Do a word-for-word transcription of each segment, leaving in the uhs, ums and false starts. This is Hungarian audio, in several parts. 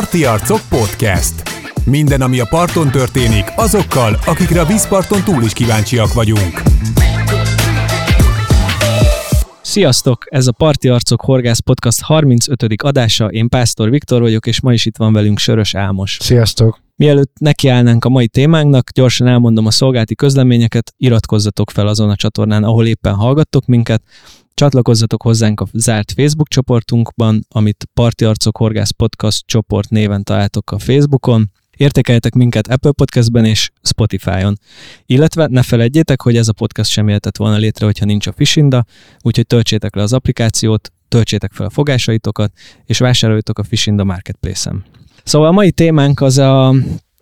Parti-Arcok Podcast. Minden, ami a parton történik, azokkal, akikre a vízparton túl is kíváncsiak vagyunk. Sziasztok! Ez a Parti-Arcok Horgász Podcast harmincötödik adása. Én Pásztor Viktor vagyok, és ma is itt van velünk Sörös Álmos. Sziasztok! Mielőtt nekiállnánk a mai témánknak, gyorsan elmondom a szolgálati közleményeket, iratkozzatok fel azon a csatornán, ahol éppen hallgattok minket, csatlakozzatok hozzánk a zárt Facebook csoportunkban, amit Parti-Arcok Horgász Podcast csoport néven találtok a Facebookon. Értékeljetek minket Apple Podcastben és Spotify-on. Illetve ne feledjétek, hogy ez a podcast sem jöhetett volna létre, hogyha nincs a Fishinda, úgyhogy töltsétek le az applikációt, töltsétek fel a fogásaitokat, és vásároljatok a Fishinda Marketplace-en. Szóval a mai témánk az a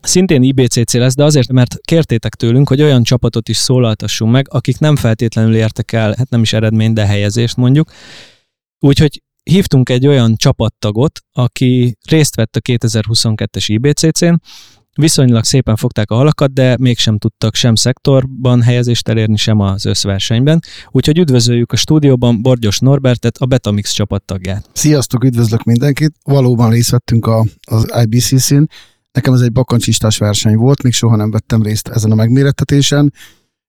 szintén I B C C lesz, de azért, mert kértétek tőlünk, hogy olyan csapatot is szólaltassunk meg, akik nem feltétlenül értek el, hát nem is eredmény, de helyezést mondjuk. Úgyhogy hívtunk egy olyan csapattagot, aki részt vett a kétezer-huszonkettes I B C C-n, viszonylag szépen fogták a halakat, de mégsem tudtak sem szektorban helyezést elérni, sem az összversenyben. Úgyhogy üdvözöljük a stúdióban Borgyos Norbertet, a Beta-Mix csapattagját. Sziasztok, üdvözlök mindenkit! Valóban részt vettünk a, az I B C C-n. Nekem ez egy bakancsistás verseny volt, még soha nem vettem részt ezen a megmérettetésen.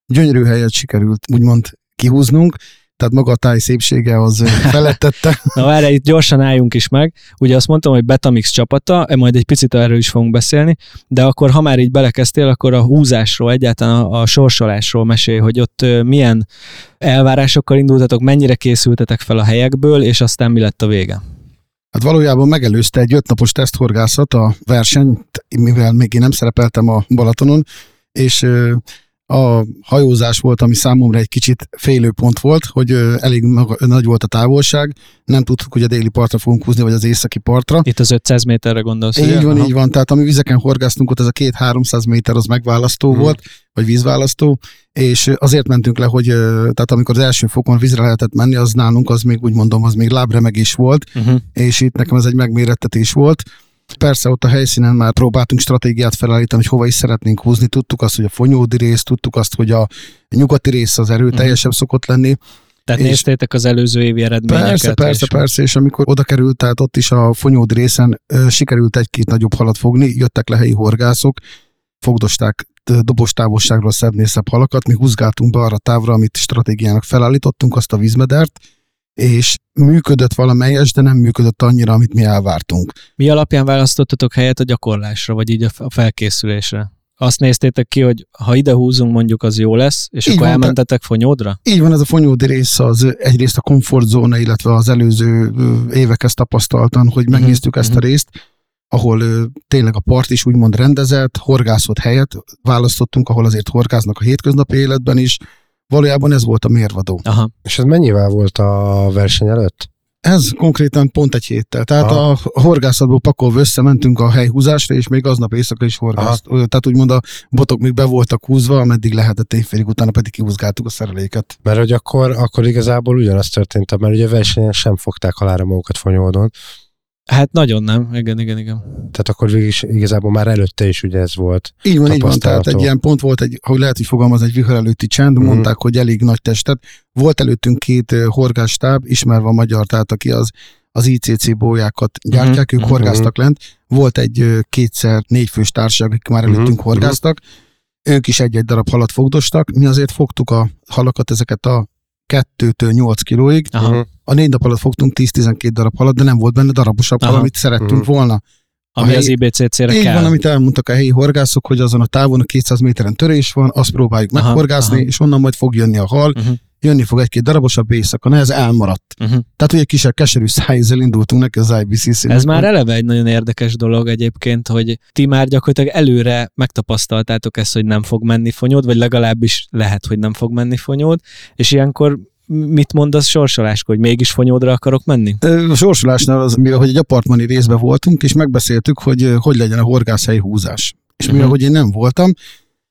Gyönyörű helyet sikerült úgymond kihúznunk, tehát maga a táj szépsége az felettette. Na várj, itt gyorsan álljunk is meg. Ugye azt mondtam, hogy Beta-Mix csapata, majd egy picit erről is fogunk beszélni, de akkor ha már így belekezdtél, akkor a húzásról, egyáltalán a, a sorsolásról mesélj, hogy ott milyen elvárásokkal indultatok, mennyire készültetek fel a helyekből, és aztán mi lett a vége? Hát valójában megelőzte egy ötnapos teszthorgászat a versenyt, mivel még én nem szerepeltem a Balatonon, és a hajózás volt, ami számomra egy kicsit félőpont volt, hogy elég maga, nagy volt a távolság, nem tudtuk, hogy a déli partra fogunk húzni, vagy az északi partra. Itt az ötszáz méterre gondolsz? Így ugye? van, Aha. így van, tehát ami vizeken horgásztunk, ott ez a két-háromszáz méter az megválasztó hmm. volt, vagy vízválasztó, és azért mentünk le, hogy tehát amikor az első fokon vízre lehetett menni, az nálunk, az még úgy mondom, az még lábremegés volt, uh-huh. és itt nekem ez egy megmérettetés volt. Persze ott a helyszínen már próbáltunk stratégiát felállítani, hogy hova is szeretnénk húzni. Tudtuk azt, hogy a fonyódi rész, tudtuk azt, hogy a nyugati rész az erőteljesebb szokott lenni. Tehát és néztétek az előző évi eredményeket? Persze, persze, persze, és amikor oda került, tehát ott is a fonyódi részen sikerült egy-két nagyobb halat fogni, jöttek le helyi horgászok, fogdosták dobos távolságról szebbnél szebb halakat, mi húzgáltunk be arra távra, amit stratégiának felállítottunk, azt a vízmedert, és működött valamelyes, de nem működött annyira, amit mi elvártunk. Mi alapján választottatok helyet a gyakorlásra, vagy így a felkészülésre? Azt néztétek ki, hogy ha ide húzunk, mondjuk az jó lesz, és így akkor van, elmentetek fonyódra? Így van, ez a fonyódi rész az egyrészt a komfortzóna, illetve az előző évekhez tapasztaltan, hogy megnéztük mm-hmm. ezt a részt, ahol ö, tényleg a part is úgymond rendezett, horgászott helyet választottunk, ahol azért horgásznak a hétköznapi életben is. Valójában ez volt a mérvadó. Aha. És ez mennyivel volt a verseny előtt? Ez konkrétan pont egy héttel. Tehát Aha. a horgászatból pakolva összementünk a helyhúzásra, és még aznap éjszaka is horgászt. Aha. Tehát úgymond a botok még be voltak húzva, ameddig lehetett éjfélig, utána pedig kihúzgáltuk a szereléket. Mert hogy akkor, akkor igazából ugyanaz történt, mert ugye a versenyen sem fogták halára magukat fonyódon. Hát nagyon nem, igen, igen, igen. Tehát akkor végig is igazából már előtte is ugye ez volt. Így van, így van, tehát egy ilyen pont volt, egy, hogy lehet, hogy fogalmaz, egy vihar előtti csend, mm-hmm. mondták, hogy elég nagy testet. Volt előttünk két horgásstáb, ismerve a magyar, tehát aki az, az I C C bójákat gyártják, mm-hmm. ők horgáztak mm-hmm. lent. Volt egy kétszer négyfős társaság, akik már előttünk mm-hmm. horgáztak. Ők is egy-egy darab halat fogdostak. Mi azért fogtuk a halakat, ezeket a kettőtől nyolc kilóig. Aha. A négy nap alatt fogtunk tíz-tizenkét darab halat, de nem volt benne darabosabb hal, amit szerettünk uh-huh. volna. Ami helyi, az I B C C-re így kell. Így van, amit elmondtak a helyi horgászok, hogy azon a távon a kétszáz méteren törés van, azt próbáljuk aha, meghorgászni, aha. és onnan majd fog jönni a hal, uh-huh. jönni fog egy-két darabosabb éjszaka, ne, ez elmaradt. Uh-huh. Tehát ugye kis keserű szájézzel indultunk neki az I B C C-nek. Ez már eleve egy nagyon érdekes dolog egyébként, hogy ti már gyakorlatilag előre megtapasztaltátok ezt, hogy nem fog menni fonyód, vagy legalábbis lehet, hogy nem fog menni fonyód, és ilyenkor mit mondasz sorsoláskor, hogy mégis fonyódra akarok menni? A sorsolásnál az, mivel hogy egy apartmani részben voltunk, és megbeszéltük, hogy hogy legyen a horgászhelyi húzás. És mivel, uh-huh. hogy én nem voltam,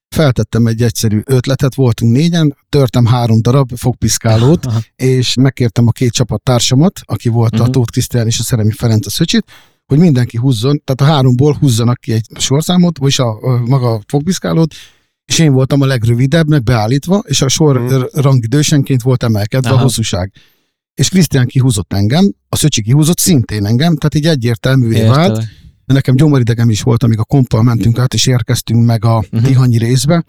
feltettem egy egyszerű ötletet, voltunk négyen, törtem három darab fogpiszkálót, uh-huh. és megkértem a két csapattársamat, aki volt uh-huh. a Tóth Krisztián és a Szeremi Ferenc a Szöcsit, hogy mindenki húzzon, tehát a háromból húzzanak ki egy sorszámot, vagyis a, a maga fogpiszkálót, és én voltam a legrövidebbnek beállítva, és a sor mm. rangidősenként volt emelkedve Aha. a hosszúság. És Krisztián kihúzott engem, a Szöcsi kihúzott szintén engem, tehát így egyértelművé vált. nekem gyomoridegem is volt, amíg a komppal mentünk át, és érkeztünk meg a uh-huh. tihanyi részbe,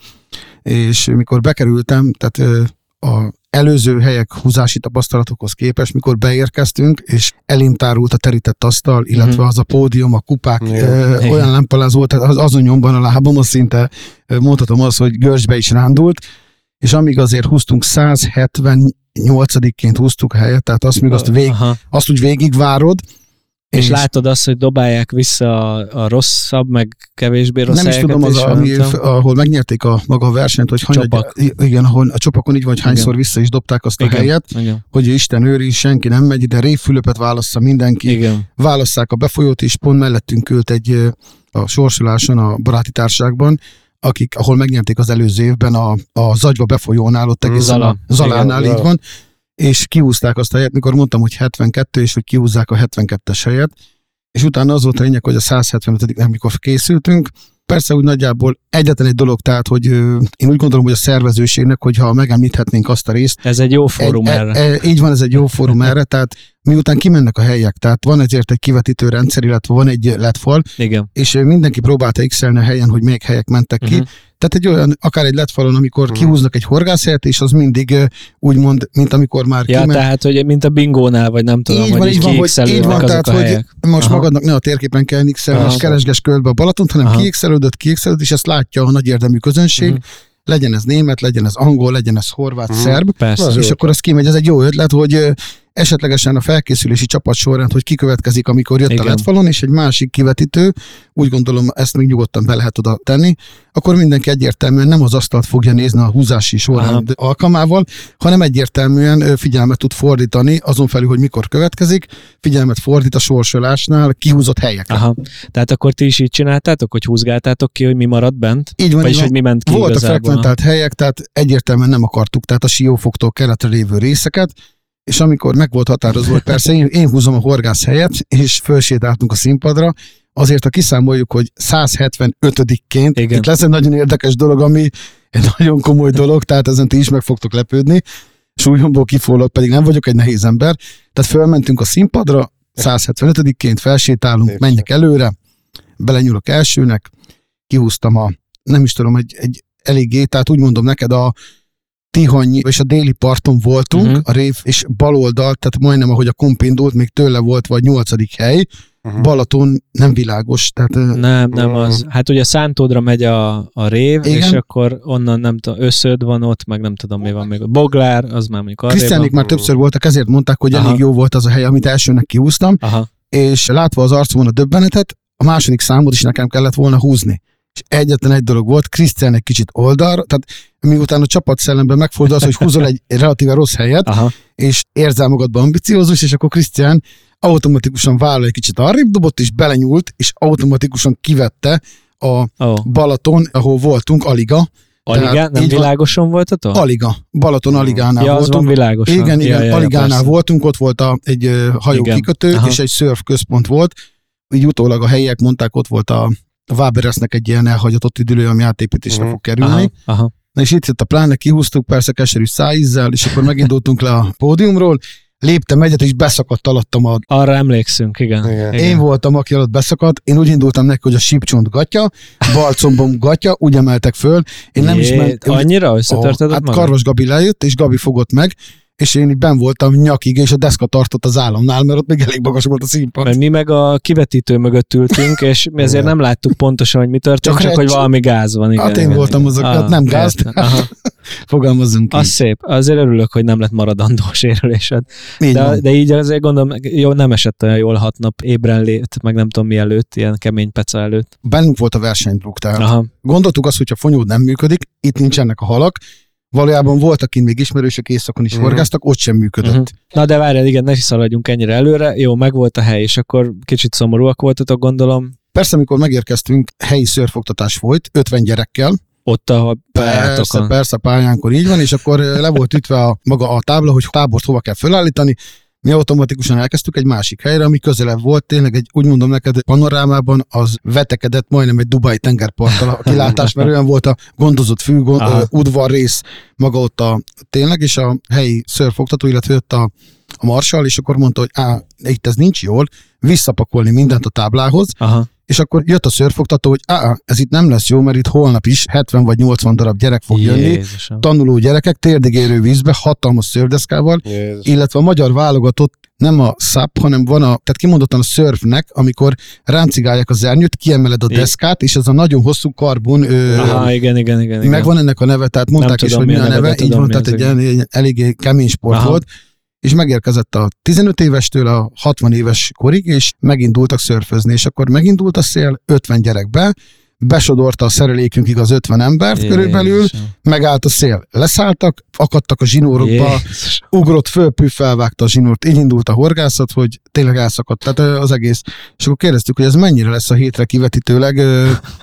és mikor bekerültem, tehát a előző helyek húzási tapasztalatokhoz képest, mikor beérkeztünk, és elém tárult a terített asztal, illetve uh-huh. az a pódium, a kupák, uh-huh. ö, uh-huh. olyan lámpaláz volt, tehát az, azon nyomban a lábam, szinte mondhatom azt, hogy görcsbe is rándult, és amíg azért húztunk száz hetvennyolcadikként húztuk helyet, tehát azt még azt, vég, azt úgy végigvárod. És, és látod azt, hogy dobálják vissza a, a rosszabb, meg kevésbé rossz helyeket. Nem is tudom, az, az, ami, ahol megnyerték a maga a versenyt, hogy Csopak. Hanyagy, igen, ahol a Csopakon így vagy hányszor igen. vissza is dobták azt igen. a helyet, igen. hogy Isten őri, senki nem megy, de Révfülöpet válassza mindenki. Igen. Válasszák a befolyót, és pont mellettünk ült egy a sorsoláson a baráti társágban, akik, ahol megnyerték az előző évben a, a Zagyva befolyónál, ott egészen Zala. a Zalánál, igen, így van, és kihúzták azt a helyet, mikor mondtam, hogy hetvenkettő, és hogy kihúzzák a hetvenkettes helyet, és utána az volt a lényeg, hogy a száz hetvenötödiknél, mikor készültünk, persze úgy nagyjából egyetlen egy dolog, tehát, hogy én úgy gondolom, hogy a szervezőségnek, hogyha megemlíthetnénk azt a részt. Ez egy jó fórum egy, erre. E, e, így van, ez egy jó fórum erre, tehát miután kimennek a helyek, tehát van ezért egy kivetítő rendszer, illetve van egy ledfal, igen. és mindenki próbálta x-elni a helyen, hogy még helyek mentek uh-huh. ki. Tehát egy olyan, akár egy ledfalon, amikor uh-huh. kihúznak egy horgászhelyet, és az mindig úgymond, mint amikor már ja, kimen... tehát, hogy mint a bingónál, vagy nem tudom, így van, hogy így van, hogy így van, tehát, hogy most aha. magadnak ne a térképen kell x-elni, és keresges körbe a Balatont, hanem kiexelődött, kiexelődött, és ezt látja a nagy érdemű közönség, uh-huh. legyen ez német, legyen ez angol, legyen ez horvát, uh-huh. szerb, persze, és akkor az kimegy, ez egy jó ötlet, hogy esetlegesen a felkészülési csapat során, hogy kikövetkezik, amikor jött igen. a ledfalon, és egy másik kivetítő, úgy gondolom, ezt még nyugodtan be lehet oda tenni, akkor mindenki egyértelműen nem az asztalt fogja nézni a húzási sorrend alkalmával, hanem egyértelműen figyelmet tud fordítani, azon felül, hogy mikor következik, figyelmet fordít a sorsolásnál kihúzott helyekre. Aha. Tehát akkor ti is így csináltátok, hogy húzgáltátok ki, hogy mi maradt bent? Így van, vagyis, így van. Hogy mi ment ki volt igazából. Voltak frekventált helyek, tehát egyértelműen nem akartuk, tehát a Siófoktól keletre lévő részeket, és amikor meg volt határozva, hogy persze én, én húzom a horgász helyet, és fölsétáltunk a színpadra, azért ha kiszámoljuk, hogy száz hetvenötödikként, igen. itt lesz egy nagyon érdekes dolog, ami egy nagyon komoly dolog, tehát ezen ti is meg fogtok lepődni, súlyomból kifolyólag pedig nem vagyok egy nehéz ember, tehát fölmentünk a színpadra, száz hetvenötödikként felsétálunk, menjek előre, belenyúlok elsőnek, kihúztam a, nem is tudom, egy, egy eléggé, tehát úgy mondom neked a Tihanyi, és a déli parton voltunk, uh-huh. a rév, és baloldal, tehát majdnem ahogy a komp indult, még tőle volt vagy nyolcadik hely, uh-huh. Balaton nem világos, tehát... Nem, nem uh-huh. az. Hát ugye Szántódra megy a, a rév, igen. és akkor onnan nem tudom, Öszöd van ott, meg nem tudom mi van még. Boglár, az már mondjuk arrébb. Krisztiánik már többször voltak, ezért mondták, hogy aha. elég jó volt az a hely, amit elsőnek kihúztam, aha. és látva az arcomon a döbbenetet, a második számot is nekem kellett volna húzni. És egyetlen egy dolog volt, Krisztián egy kicsit oldalra, tehát miután a csapatszellemben megfordul az, hogy húzol egy relatíve rossz helyet, aha. és érzel magadban ambiciózus, és akkor Krisztián automatikusan vállal egy kicsit arrébb, dobott és belenyúlt, és automatikusan kivette a oh. Balaton, ahol voltunk, Aliga. Aligá? Tehát, nem világoson voltatok? Aliga. Balaton Aligánál ja, voltunk. Világosan. Igen, igen, ja, ja, Aligánál ja, voltunk, ott volt a, egy hajókikötő, és egy szörf központ volt. Így utólag a helyiek mondták, ott volt a A Váberesznek egy ilyen elhagyatott idülő, ami átépítésre uh-huh. fog kerülni. Aha, aha. Na és itt jött a pláne, kihúztuk persze keserű szájízzel, és akkor megindultunk le a pódiumról, léptem egyet, és beszakadt alattam a... Arra emlékszünk, igen. igen. Én igen. voltam, aki alatt beszakadt, én úgy indultam neki, hogy a sípcsont gatya, balcombom gatya, úgy emeltek föl, én nem Jé, is mentem... Annyira összetörted magad? Hát Karvas Gabi lejött, és Gabi fogott meg, és én így benn voltam nyakig, és a deszka tartott az államnál, mert ott még elég magas volt a színpad. Mert mi meg a kivetítő mögött ültünk, és mi ezért nem láttuk pontosan, hogy mi történt, csak, csak hogy valami gáz van. Igen, hát én igen, voltam azok, ah, hát nem gáz, fogalmazunk az így. Az szép, azért örülök, hogy nem lett maradandó sérülésed. De, de így azért gondolom, jó, nem esett olyan jól hat nap ébren lét, meg nem tudom mi előtt, ilyen kemény peca előtt. Bennünk volt a versenydruk, tehát aha. gondoltuk azt, hogyha fonyód nem működik, itt nincsenek a halak, valójában voltak én még ismerősök, éjszakon is horgáztak, uh-huh. ott sem működött. Uh-huh. Na de várjál, igen, ne is szaladjunk ennyire előre. Jó, megvolt a hely, és akkor kicsit szomorúak voltatok, gondolom. Persze, amikor megérkeztünk, helyi szörfoktatás folyt, ötven gyerekkel. Ott a pályátokon. Persze, persze, pályánkon így van, és akkor le volt ütve a, maga a tábla, hogy tábort hova kell felállítani. Mi automatikusan elkezdtük egy másik helyre, ami közelebb volt, tényleg egy, úgy mondom neked, panorámában az vetekedett majdnem egy dubai tengerparttal a kilátás, mert olyan volt a gondozott fű, gond, udvarrész maga ott a, tényleg, és a helyi szörfoktató, illetve jött a, a marsal, és akkor mondta, hogy á, itt ez nincs jól, visszapakolni mindent a táblához, aha. És akkor jött a szörfoktató, hogy á, ez itt nem lesz jó, mert itt holnap is hetven vagy nyolcvan darab gyerek fog jönni, Jézusom. Tanuló gyerekek, térdigérő vízbe, hatalmas szörfdeszkával, Jézusom. Illetve a magyar válogatott nem a szap, hanem van a, tehát kimondottan a szörfnek, amikor ráncigálják a zernyőt, kiemeled a deszkát, és ez a nagyon hosszú karbon, Aha, ö, igen, igen, igen, igen. megvan ennek a neve, tehát mondták nem is, tudom, hogy mi a neve, neve így van, tehát egy el, eléggé kemény sport Aha. volt, és megérkezett a tizenöt évestől a hatvan éves korig, és megindultak szörfözni, és akkor megindult a szél ötven gyerekbe, besodorta a szerelékünkig az ötven embert Jézus. Körülbelül, megállt a szél, leszálltak, akadtak a zsinórokba, Jézus. Ugrott föl, püf, felvágta a zsinórt, így indult a horgászat, hogy tényleg elszakadt, tehát az egész. És akkor kérdeztük, hogy ez mennyire lesz a hétre kivetítőleg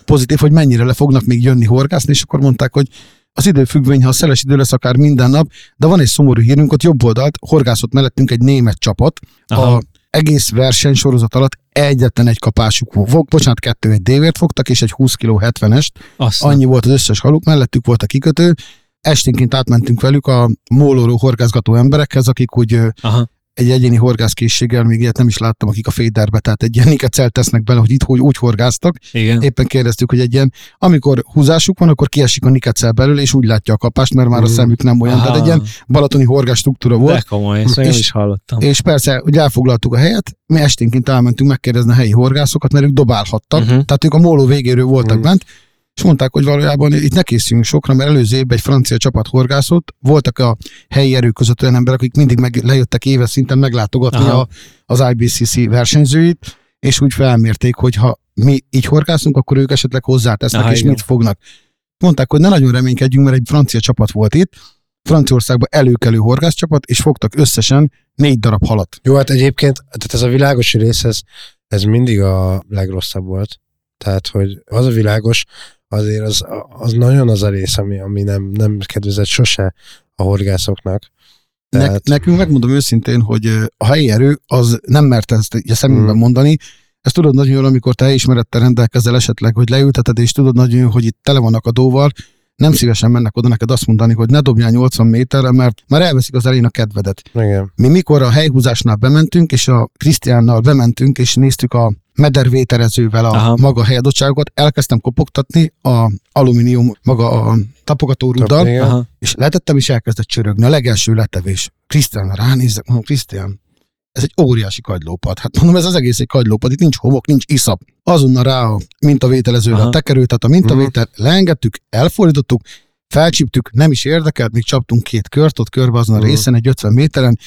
pozitív, hogy mennyire le fognak még jönni horgászni, és akkor mondták, hogy az időfüggvény, ha a szeles idő lesz, akár minden nap, de van egy szomorú hírünk, ott jobb oldalt horgászott mellettünk egy német csapat. Aha. A egész versenysorozat alatt egyetlen egy kapásuk volt. Bocsánat, kettő egy dévért fogtak, és egy húsz kiló hetvenest. Aztán. Annyi volt az összes haluk, mellettük volt a kikötő. Esténként átmentünk velük a mólóról horgászgató emberekhez, akik úgy Aha. egy egyéni horgászkészséggel, még ilyet nem is láttam, akik a féderbe, tehát egy ilyen nikecelt tesznek bele, hogy itt hogy úgy horgáztak. Igen. Éppen kérdeztük, hogy egy ilyen, amikor húzásuk van, akkor kiesik a nikecel belül, és úgy látja a kapást, mert már a szemük nem olyan. Aha. Tehát egy ilyen balatoni horgás struktúra volt. De komoly, ezt és, is hallottam. És persze, hogy elfoglaltuk a helyet, mi esténként elmentünk megkérdezni a helyi horgászokat, mert ők dobálhattak, uh-huh. tehát ők a móló végéről voltak uh-huh. bent, és mondták, hogy valójában itt ne készüljünk sokra, mert előző évben egy francia csapat horgászott, voltak a helyi erők között olyan emberek, akik mindig meg, lejöttek éves szinten meglátogatni a, az I B C C versenyzőit, és úgy felmérték, hogy ha mi így horgászunk, akkor ők esetleg hozzátesznek, Aha, és igen. mit fognak. Mondták, hogy ne nagyon reménykedjünk, mert egy francia csapat volt itt, Franciaországban előkelő horgászcsapat, és fogtak összesen négy darab halat. Jó, hát egyébként, tehát ez a világosi rész, ez, ez mindig a legrosszabb volt. Tehát, hogy az a világos, azért az, az nagyon az a rész, ami, ami nem, nem kedvezett sose a horgászoknak. Tehát... Ne, nekünk megmondom őszintén, hogy a helyi erő, az nem mert ezt a szemünkben hmm. mondani, ezt tudod nagyon jól, amikor te ismerettel rendelkezel esetleg, hogy leülteted, és tudod nagyon jól, hogy itt tele vannak a dóval, nem szívesen mennek oda neked azt mondani, hogy ne dobjál nyolcvan méterre, mert már elveszik az elején a kedvedet. Igen. Mi mikor a helyhúzásnál bementünk, és a Krisztiánnal bementünk, és néztük a medervételezővel a Aha. maga helyadottságokat, elkezdtem kopogtatni a alumínium, maga a tapogatóruddal, és letettem, és elkezdett csörögni. A legelső letevés. Krisztián, ránézzek, mondom, Krisztián, ez egy óriási kagylópad. Hát mondom, ez az egész egy kagylópad, itt nincs homok, nincs iszap. Azonnal rá a mintavételezővel Aha. tekerült, tehát a mintavétel, uh-huh. leengedtük, elfordítottuk, felcsíptük, nem is érdekelt, még csaptunk két kört, ott körbe azon a uh-huh. részen, egy ötven méteren,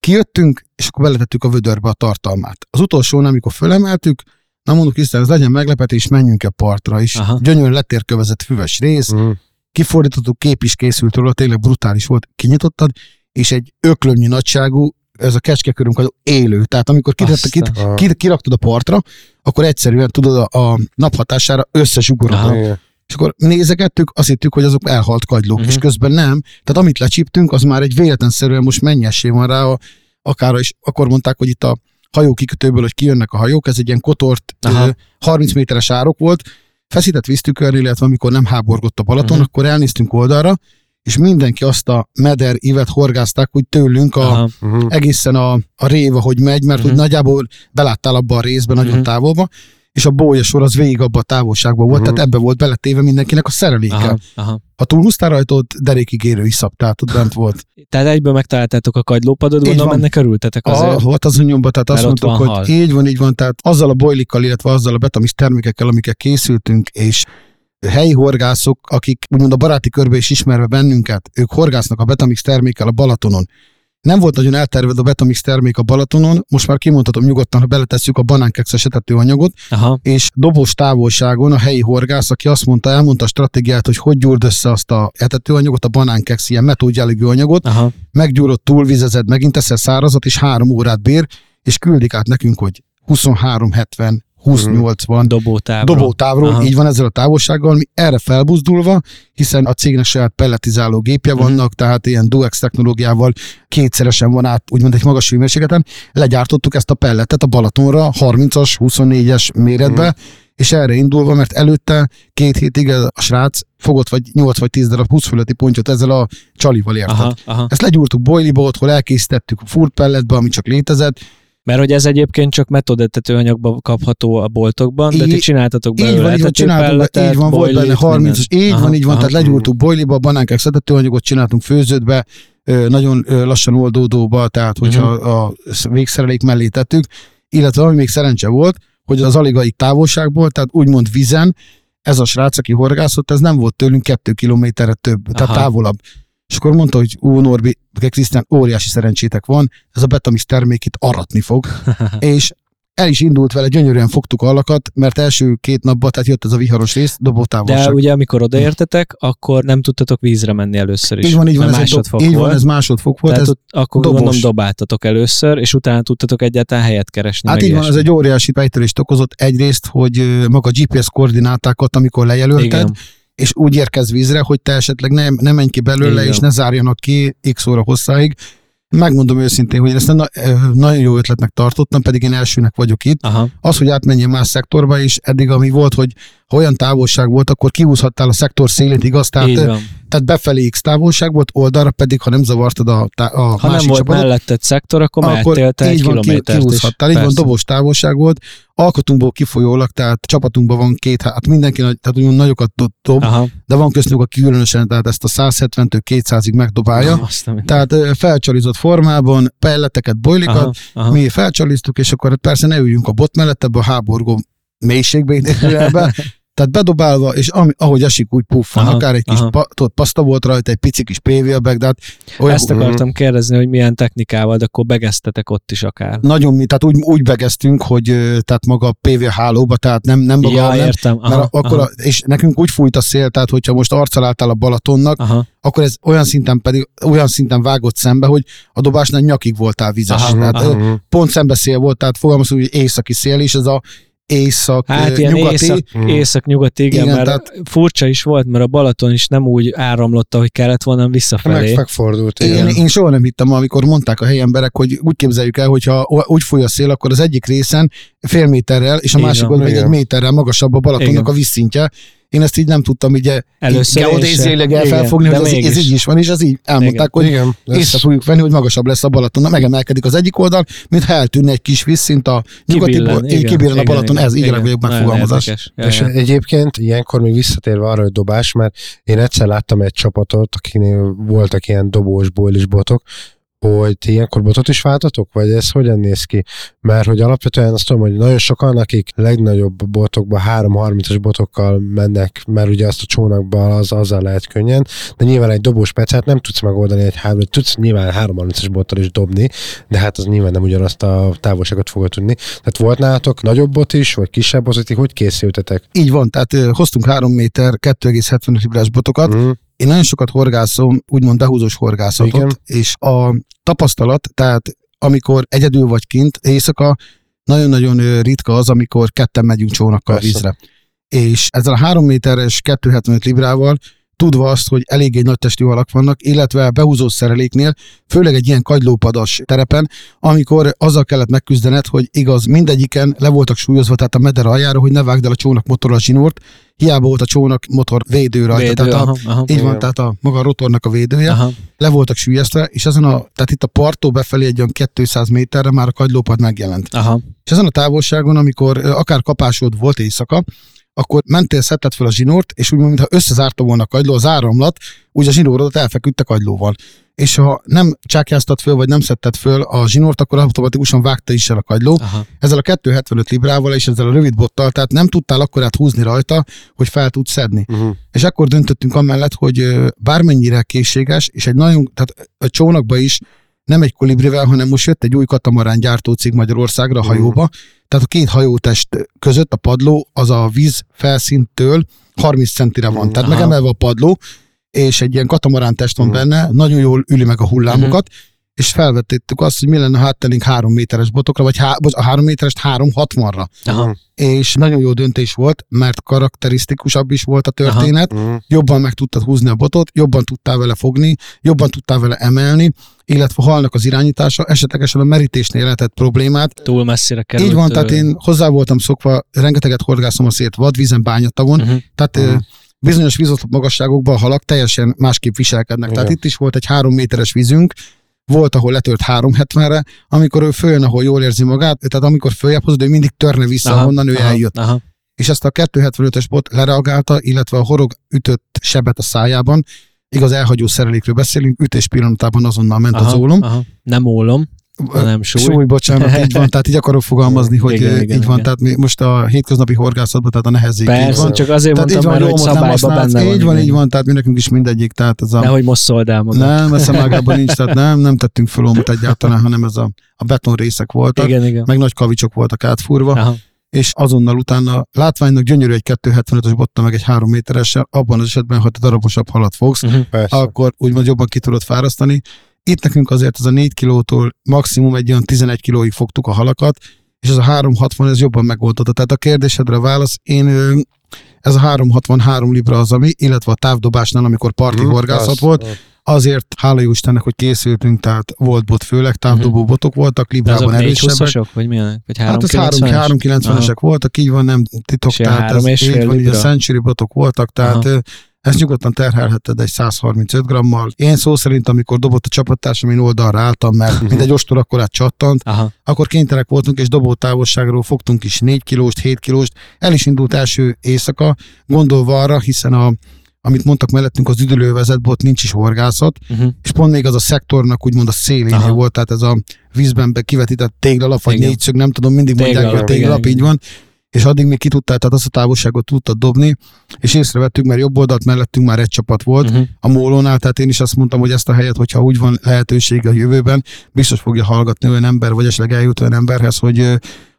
kijöttünk, és akkor beletettük a vödörbe a tartalmát. Az utolsónál, amikor fölemeltük, na mondjuk, hiszen ez legyen meglepetés, menjünk a partra is. Aha. Gyönyörű letérkövezett füves rész, mm. kifordítottuk, kép is készült róla, tényleg brutális volt, kinyitottad, és egy öklömnyi nagyságú, ez a kecskekörünk az élő, tehát amikor kitettek, kit, kiraktad a partra, akkor egyszerűen tudod a, a naphatására összesugorodni. És akkor nézegettük, azt hittük, hogy azok elhalt kagylók, uh-huh. és közben nem. Tehát amit lecsíptünk, az már egy véletlenszerűen most mennyessé van rá, a, akár is akkor mondták, hogy itt a hajókikötőből, hogy kijönnek a hajók, ez egy ilyen kotort, Aha. harminc méteres árok volt, feszített víztükör, illetve amikor nem háborgott a Balaton, uh-huh. akkor elnéztünk oldalra, és mindenki azt a meder ívet horgázták, hogy tőlünk a, uh-huh. egészen a, a réva, hogy megy, mert uh-huh. úgy nagyjából beláttál abba a részbe, uh-huh. nagyon távolba, és a bójasor az végig abban a távolságban volt, uh-huh. tehát ebbe volt beletéve mindenkinek a szereléke. Aha, aha. Ha túlhúztál rajtod, derékig érő iszap, tehát ott bent volt. Tehát egyből megtaláltátok a kagylópadot, gondolom ennek örültetek azért. Volt azon nyomban, tehát azt mondtuk, hogy hal. így van, így van, tehát azzal a bojlikkal, illetve azzal a Beta-Mix termékekkel, amikkel készültünk, és helyi horgászok, akik úgymond a baráti körbe is ismerve bennünket, ők horgásznak a Beta-Mix termékkel a Balatonon. Nem volt nagyon elterved a Beta-Mix termék a Balatonon, most már kimondhatom nyugodtan, ha beletesszük a banánkexes etetőanyagot, Aha. és dobos távolságon a helyi horgász, aki azt mondta, elmondta a stratégiát, hogy hogy gyúrd össze azt a etetőanyagot, a banánkex, ilyen metódjellegű anyagot, Aha. meggyúrod, túlvizezed, megint teszel szárazat, és három órát bír, és küldik át nekünk, hogy huszonhárom hetven, húsz nyolcvan dobótávról, dobótávról így van ezzel a távolsággal, mi erre felbuzdulva, hiszen a cégnek saját pelletizáló gépje vannak, uh-huh. tehát ilyen duex technológiával kétszeresen van át, úgymond egy magas hőmérsékleten, legyártottuk ezt a pelletet a Balatonra harmincas, huszonnégyes méretbe, uh-huh. és erre indulva, mert előtte két hétig a srác fogott vagy nyolc vagy tíz darab húsz fölötti pontyot ezzel a csalival érted. Aha, aha. Ezt legyúrtuk bojliba, otthon elkészítettük furt pelletbe, ami csak létezett, Mert hogy ez egyébként csak metodettető anyagban kapható a boltokban, így, de ti csináltatok belőle. Így van, így van, csináltunk, így van, volt benne harmincas, így aha, van, így van, aha, tehát legyúrtuk boiliba, banánkák szetető anyagot csináltunk főződbe, nagyon lassan oldódóba, tehát hogyha uh-huh. a végszerelék mellé tettük, illetve ami még szerencse volt, hogy az aligai távolságból, tehát úgymond vízen, ez a srác, aki horgászott, ez nem volt tőlünk kettő kilométerre több, aha. tehát távolabb. És akkor mondta, hogy ú, Norbi, Krisztián, óriási szerencsétek van, ez a Beta-Mix termék itt aratni fog. És el is indult vele, gyönyörűen fogtuk a alakat, mert első két napban, tehát jött ez a viharos rész, dobótávolság. De ugye amikor odaértetek, akkor nem tudtatok vízre menni először is. Így van, így van, ez, dob- így van ez másodfok volt. Tehát ez akkor dobos. Gondolom dobáltatok először, és utána tudtatok egyáltalán helyet keresni. Hát így van, ez egy óriási fejtörést okozott. Egyrészt, hogy maga gé pé es koordinátákat, amikor lejelölted, igen. és úgy érkezz vízre, hogy te esetleg ne, ne menj ki belőle, igen. és ne zárjanak ki x óra hosszáig. Megmondom őszintén, hogy ezt na- nagyon jó ötletnek tartottam, pedig én elsőnek vagyok itt. Aha. Az, hogy átmenjem más szektorba is, eddig ami volt, hogy ha olyan távolság volt, akkor kihúzhattál a szektor szélét, igaz? Tehát, tehát befelé x távolság volt, oldalra pedig, ha nem zavartad a, tá- a ha másik csapatot. Ha nem volt melletted szektor, akkor mehettél egy kilométert is. Kihúzhattál, így van, dobos távolság volt. Alkatunkból kifolyólag, tehát csapatunkban van két, hát mindenki nagy, tehát úgymond nagyokat dob, aha. de van köztünk, aki különösen, tehát ezt a száz hetventől kétszázig megdobálja. Aha, tehát felcsalizott formában, pelleteket, bojlikat, mi felcsaliztuk, és akkor persze ne üljünk a bot mellett, ebbe a háborgó mélységbe, tehát bedobálva, és ami, ahogy esik, úgy puffan, aha, akár egy aha. kis pa, tudod, paszta volt rajta, egy pici kis pé vé á bag, de hát... Olyan, ezt akartam kérdezni, hogy milyen technikával, de akkor begeztetek ott is akár. Nagyon mi, tehát úgy, úgy begeztünk, hogy tehát maga a pé vé á hálóba, tehát nem, nem maga... Ja, nem, értem. Aha, mert aha. Akkor a, és nekünk úgy fújt a szél, tehát hogyha most arccal álltál a Balatonnak, aha. akkor ez olyan szinten pedig, olyan szinten vágott szembe, hogy a dobásnál nyakig voltál vizes. Aha, tehát, aha. Pont szembeszél volt, tehát fogalmazunk, hogy északi szél, és ez a észak-nyugati. Hát ilyen észak, mm. észak-nyugati, igen, igen, mert tehát, furcsa is volt, mert a Balaton is nem úgy áramlotta, hogy kellett volna visszafelé. Meg, megfordult. Én, én soha nem hittem, amikor mondták a helyi emberek, hogy úgy képzeljük el, hogyha úgy fúj a szél, akkor az egyik részen fél méterrel, és a igen, másik oldalon egy méterrel magasabb a Balatonnak igen. a vízszintje. Én ezt így nem tudtam így geodéziailag elfelfogni, hogy ez, ez így is van, és ez így elmondták, igen. hogy észre fogjuk venni, hogy magasabb lesz a Balaton. Na, megemelkedik az egyik oldal, mintha eltűnne egy kis vízszint a nyugatiból, kibírjon a Balaton, igen, ez igen, így legjobb megfogalmazás. Érdekes. És egyébként ilyenkor még visszatérve arra, hogy dobás, mert én egyszer láttam egy csapatot, akinél voltak ilyen dobós boilis botok, hogy ti ilyenkor botot is váltatok? Vagy ez hogyan néz ki? Mert hogy alapvetően azt tudom, hogy nagyon sokan, akik legnagyobb botokba, három harmincas botokkal mennek, mert ugye azt a csónakban az, azzal lehet könnyen, de nyilván egy dobós pecát nem tudsz megoldani egy három, tudsz nyilván három harmincas bottal is dobni, de hát az nyilván nem ugyanazt a távolságot fogod tudni. Tehát volt nálatok nagyobb bot is, vagy kisebb botot, hogy készültetek? Így van, tehát ö, hoztunk három méter, kettő egész hetvenöt librás botokat, mm. Én nagyon sokat horgászom, úgymond behúzós horgászatot, igen. és a tapasztalat, tehát amikor egyedül vagy kint éjszaka, nagyon-nagyon ritka az, amikor ketten megyünk csónakkal persze. vízre. És ezzel a három méteres, kettő egész hetvenöt librával, tudva azt, hogy eléggé nagy testű halak vannak, illetve behúzó szereléknél, főleg egy ilyen kagylópadas terepen, amikor azzal kellett megküzdened, hogy igaz, mindegyiken le voltak súlyozva, tehát a meder aljára, hogy ne vágd el a csónak motorra a zsinórt, hiába volt a csónak motor védő rajta, védő, tehát, aha, a, aha, így van, tehát a maga a rotornak a védője, aha. le voltak süllyesztve, és ezen a, tehát itt a parttól befelé egy olyan kétszáz méterre már a kagylópad megjelent. Aha. És ezen a távolságon, amikor akár kapásod volt éjszaka, akkor mentél, szedted fel a zsinórt, és úgymond, mintha összezárta volna a kagyló, az áramlat, úgy a zsinórodat elfeküdt a kagylóval. És ha nem csákjáztad föl, vagy nem szedted föl a zsinórt, akkor automatikusan vágta is el a kagyló. Aha. Ezzel a kettő egész hetvenöt librával és ezzel a rövid bottal, tehát nem tudtál akkorát húzni rajta, hogy fel tudsz szedni. Uh-huh. És akkor döntöttünk amellett, hogy bármennyire készséges, és egy nagyon, tehát a csónakba is nem egy kolibrivel, hanem most jött egy új katamarán gyártócég Magyarországra a hajóba, tehát a két hajótest között a padló az a víz felszíntől harminc centire van, tehát aha. megemelve a padló, és egy ilyen katamarán test van benne, nagyon jól üli meg a hullámokat, aha. és felvetettük azt, hogy mi lenne, ha áttennénk három méteres botokra, vagy há, a három méterest három hatvanra. Aha. És nagyon jó döntés volt, mert karakterisztikusabb is volt a történet, aha. jobban meg tudtad húzni a botot, jobban tudtál vele fogni, jobban tudtál vele emelni, illetve halnak az irányítása, esetlegesen a merítésnél lehetett problémát. Túl messzire került. Így van, ő... tehát én hozzá voltam szokva, rengeteget horgászom a szét vadvízen, bányatavon, uh-huh. tehát uh-huh. bizonyos vízoszlop magasságokban a halak teljesen másképp viselkednek. Igen. Tehát itt is volt egy három méteres vízünk, Volt, ahol letört háromszázhetvenre, amikor ő följön, ahol jól érzi magát, tehát amikor följebb hozod, ő mindig törne vissza, aha, ahonnan ő aha, eljött. Aha. És ezt a kétszázhetvenötös bot lereagálta, illetve a horog ütött sebet a szájában, igaz elhagyó szerelékről beszélünk, ütés pillanatában azonnal ment aha, az ólom. Aha. Nem ólom, hanem súly. Súly, bocsánat, így van, tehát így akarok fogalmazni, hogy igen, így igen, van, igen. Tehát most a hétköznapi horgászatban, tehát a nehezék így van. Csak azért tehát mondtam már, hogy szabályban benne van. Így van, így van, tehát mi nekünk is mindegyik, tehát ez a... Nehogy most szold el magad. Nem, ez a mágában nincs, tehát nem, nem tettünk föl ómot egyáltalán, hanem ez a, a beton részek voltak, igen, igen. Meg nagy kavicsok voltak átfúrva. Aha. És azonnal utána látványnak gyönyörű egy kétszázhetvenötös botta, meg egy három méteressel, abban az esetben, ha te darabosabb halat fogsz, uh-huh, akkor úgymond jobban ki tudod fárasztani. Itt nekünk azért ez a négy kilótól maximum egy olyan tizenegy kilóig fogtuk a halakat, és ez a háromszázhatvan, ez jobban megoldotta. Tehát a kérdésedre a válasz, én ez a háromszázhatvanhárom libra az, ami, illetve a távdobásnál, amikor parti uh-huh, horgászat volt, az. Azért, hála jó Istennek, hogy készültünk, tehát volt bot, főleg távdobó botok voltak, librában erősebbek. De azok négyszázhúszasok, vagy milyenek? Vagy háromszázkilencvenes voltak, így van, nem titok, és tehát ez, így libra. Van, így a century botok voltak, tehát aha. Ezt nyugodtan terhelheted egy százharmincöt grammal. Én szó szerint, amikor dobott a csapattársam, én oldalra álltam, mert mindegy ostor akkor át csattant, aha. Akkor kénytelenek voltunk, és dobó távolságról fogtunk is négy kilóst, hét kilóst. El is indult első éjszaka, gondolva arra, hiszen a amit mondtak mellettünk, az üdülővezetből ott nincs is horgászat, uh-huh. És pont még az a szektornak úgymond a szélénél volt, tehát ez a vízben kivetített téglalap, vagy négyszög, nem tudom, mindig mondják, hogy a téglalap, így van, és addig még ki tudtál, tehát azt a távolságot tudtad dobni, és észrevettük, mert jobb oldalt mellettünk már egy csapat volt, uh-huh. A Mólónál, tehát én is azt mondtam, hogy ezt a helyet, hogyha úgy van lehetőség a jövőben, biztos fogja hallgatni olyan ember, vagy esetleg eljut olyan emberhez, hogy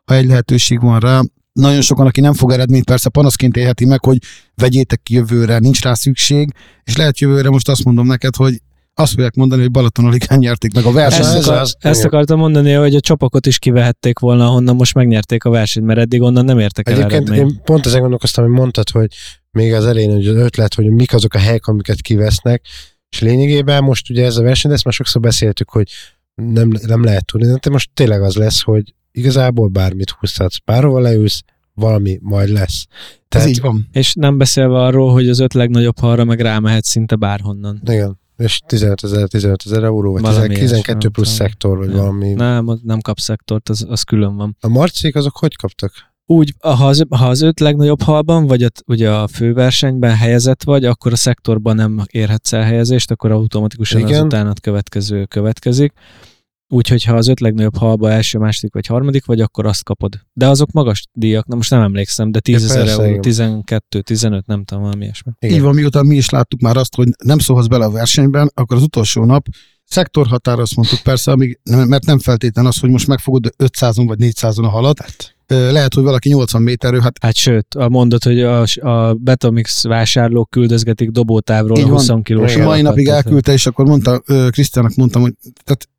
ha egy lehetőség van rá. Nagyon sokan, aki nem fog eredményt, persze panaszként élheti meg, hogy vegyétek ki jövőre, nincs rá szükség, és lehet jövőre most azt mondom neked, hogy azt fogják mondani, hogy Balatonligán nyerték meg a versenyt. Ezt, akar, ezt akartam mondani, hogy a csapakot is kivehették volna, honnan most megnyerték a versenyt, mert eddig onnan nem értek el eredményt. Egyébként én pont ezen gondolkoztam, amit mondtad, hogy még az elején hogy az ötlet, hogy mik azok a helyek, amiket kivesznek, és lényegében most ugye ez a verseny, ezt már sokszor beszéltük, hogy nem, nem lehet tudni, de most tényleg az lesz, hogy igazából bármit húzhatsz, bárhova leülsz, valami majd lesz. Tehát, ez így van. És nem beszélve arról, hogy az öt legnagyobb halra meg rámehet szinte bárhonnan. Igen, és tizenöt ezer euró, vagy valami tizenkettő eset, plusz nem. Szektor, vagy ja. Valami. Nem, nem kap szektort, az, az külön van. A marcék azok hogy kaptak? Úgy, ha az, ha az öt legnagyobb halban, vagy a, ugye a főversenyben helyezett vagy, akkor a szektorban nem érhetsz el helyezést, akkor automatikusan igen. Az utánat következő következik. Úgyhogy ha az öt legnagyobb halba első, második vagy harmadik vagy, akkor azt kapod. De azok magas díjak, na most nem emlékszem, de tízezer euró, tizenkettő, tizenöt, nem tudom, valami ilyesmi. Így van, miután mi is láttuk már azt, hogy nem szólhatsz bele a versenyben, akkor az utolsó nap szektorhatára azt mondtuk persze, amíg, mert nem feltétlen az, hogy most megfogod ötszázon vagy négyszázon a halat. Hát. Lehet, hogy valaki nyolcvan méterről. Hát, hát sőt, mondod, hogy a, a Beta-Mix vásárlók küldözgetik dobótávról így a húsz kilós. Mai napig elküldte, és akkor mondta, Krisztiánnak mondtam, hogy tehát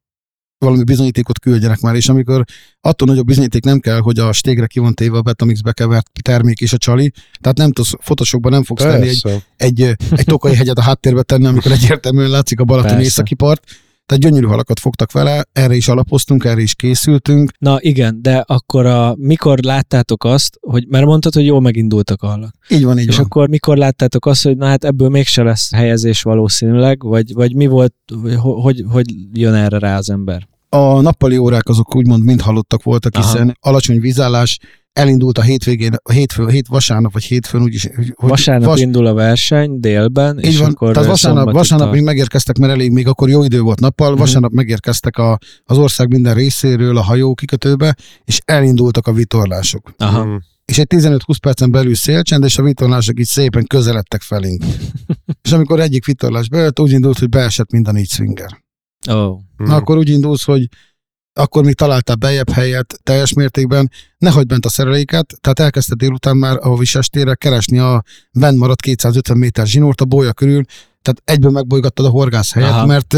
valami bizonyítékot küldjenek már, és amikor attól nagyobb bizonyíték nem kell, hogy a stégre ki van téve a Beta-Mixbe kevert termék és a csali, tehát nem tudsz, Photoshopban nem fogsz tenni egy, egy, egy tokai hegyet a háttérbe tenni, amikor egyértelműen látszik a Balaton északi part. Tehát gyönyörű halakat fogtak vele, erre is alapoztunk, erre is készültünk. Na igen, de akkor a, mikor láttátok azt, hogy, mert mondtad, hogy jól megindultak a halak. Így van, így és van. Akkor mikor láttátok azt, hogy na hát ebből mégse lesz helyezés valószínűleg, vagy, vagy mi volt, hogy, hogy, hogy jön erre rá az ember? A nappali órák azok úgymond mind halottak voltak, hiszen aha. Alacsony vízállás, elindult a hétvégén, a hétfő, hét vasárnap vagy hétfőn úgyis. Vasárnap vas... indul a verseny délben, így és van, akkor tehát vasárnap, vasárnap még megérkeztek, mert elég még akkor jó idő volt nappal, uh-huh. Vasárnap megérkeztek a, az ország minden részéről a hajó kikötőbe, és elindultak a vitorlások. Aha. Hmm. És egy tizenöt-húsz percen belül szélcsend, és a vitorlások így szépen közeledtek felénk. És amikor egyik vitorlás bejött, úgy indult, hogy beesett mind a négy swinger. Oh. Hmm. Na, akkor úgy indulsz, hogy akkor még találtál beljebb helyet teljes mértékben, ne hagyd bent a szereléket, tehát elkezdted délután már a Visás térre keresni a bent maradt kétszázötven méter zsinórt a bója körül, tehát egyből megbolygattad a horgász helyet, aha. Mert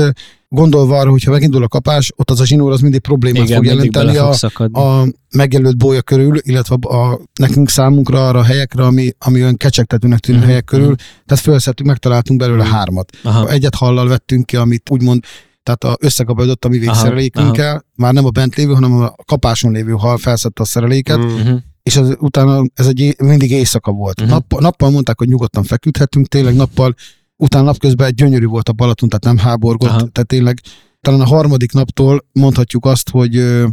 gondolva arra, hogyha megindul a kapás, ott az a zsinór az mindig problémát igen, fog jelenteni a, a megjelölt bója körül, illetve a, a, nekünk számunkra arra a helyekre, ami, ami olyan kecsegtetőnek tűnő uh-huh. helyek körül, tehát felszettük, megtaláltunk belőle uh-huh. hármat. Aha. Egyet hallal vettünk ki, amit úgymond tehát a összekapcsolódott a mi végszerelékünkkel, már nem a bent lévő, hanem a kapáson lévő hal felszedte a szereléket, uh-huh. És az, utána ez egy, mindig éjszaka volt. Uh-huh. Nappal, nappal mondták, hogy nyugodtan feküdhetünk, tényleg nappal, utána napközben gyönyörű volt a Balaton, tehát nem háborgott, uh-huh. Tehát tényleg talán a harmadik naptól mondhatjuk azt, hogy ö,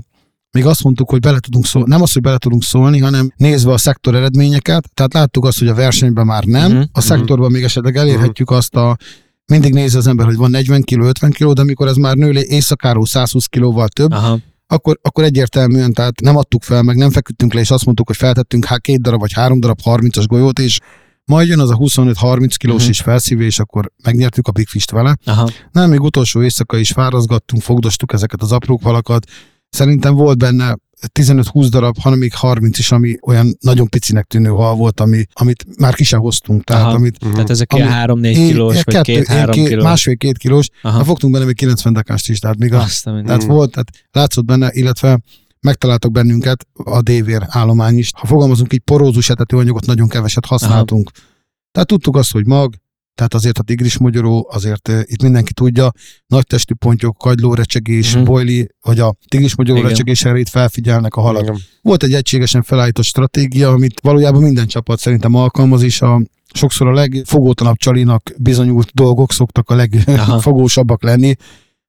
még azt mondtuk, hogy bele tudunk szólni, nem az, hogy bele tudunk szólni, hanem nézve a szektor eredményeket, tehát láttuk azt, hogy a versenyben már nem, uh-huh. a szektorban még esetleg elérhetjük uh-huh. azt a, mindig nézi az ember, hogy van negyven kiló, ötven kiló, de amikor ez már nő éjszakáról százhúsz kilóval több, aha. Akkor, akkor egyértelműen, tehát nem adtuk fel, meg nem feküdtünk le, és azt mondtuk, hogy feltettünk hát két darab vagy három darab harmincas golyót, és majd jön az a huszonöt-harminc kilós uh-huh. is felszívő, és akkor megnyertük a Big Fish-t vele. Aha. Nem, még utolsó éjszaka is fárazgattunk, fogdostuk ezeket az apró falakat. Szerintem volt benne tizenöt-húsz darab, hanem még harminc is, ami olyan nagyon picinek tűnő hal volt, ami, amit már ki sem hoztunk. Tehát, aha, amit, tehát ezek ilyen három-négy kilós, vagy két-három kilós. Másfél-két kilós, hát fogtunk benne még kilencven dekást is, tehát még az, tehát volt, tehát látszott benne, illetve megtaláltak bennünket a dévér állomány is. Ha fogalmazunk így, porózus etető anyagot nagyon keveset használtunk. Aha. Tehát tudtuk azt, hogy mag, tehát azért a tigrismogyoró, azért uh, itt mindenki tudja, nagy testű pontyok, kagylórecsegés, uh-huh. bojli, vagy a tigrismogyoró recsegésére itt felfigyelnek a halak. Igen. Volt egy egységesen felállított stratégia, amit valójában minden csapat szerintem alkalmaz, és a, sokszor a legfogótlanabb csalinak bizonyult dolgok szoktak a legfogósabbak lenni,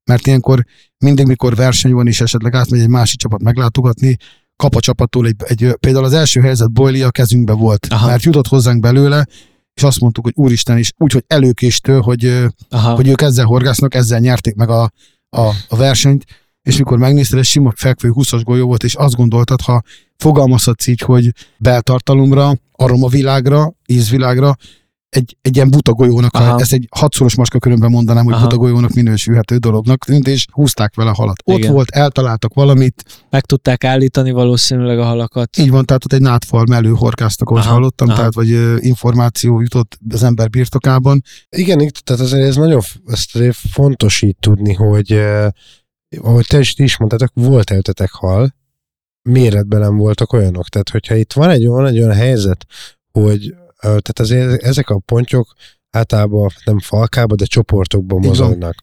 mert ilyenkor mindig, mikor verseny van, és esetleg átmegy egy másik csapat meglátogatni, kap a csapattól egy, egy például az első helyzet bojli a kezünkbe volt, aha. mert jutott hozzánk belőle, és azt mondtuk, hogy úristen is, úgyhogy előkéstől, hogy, hogy ők ezzel horgásznak, ezzel nyerték meg a, a, a versenyt, és mikor megnézted, egy sima fekvő húszas golyó volt, és azt gondoltad, ha fogalmazhatsz így, hogy beltartalomra, aromavilágra, ízvilágra, egy, egy ilyen buta golyónak, ha ezt egy hatszoros macska körömben mondanám, hogy aha. buta golyónak minősülhető dolognak tűnt, és húzták vele a halat. Ott igen. volt, eltaláltak valamit. Meg tudták állítani valószínűleg a halakat. Így van, tehát ott egy nádfal mellő horkásztak, ahogy aha. hallottam, aha. tehát vagy információ jutott az ember birtokában. Igen, tehát azért ez nagyon ezt azért fontos így tudni, hogy eh, ahogy te is, is mondtátok, volt előtetek hal, méretben nem voltak olyanok. Tehát hogyha itt van egy olyan, egy olyan helyzet, hogy tehát azért ezek a pontyok általában nem falkában, de csoportokban mozognak.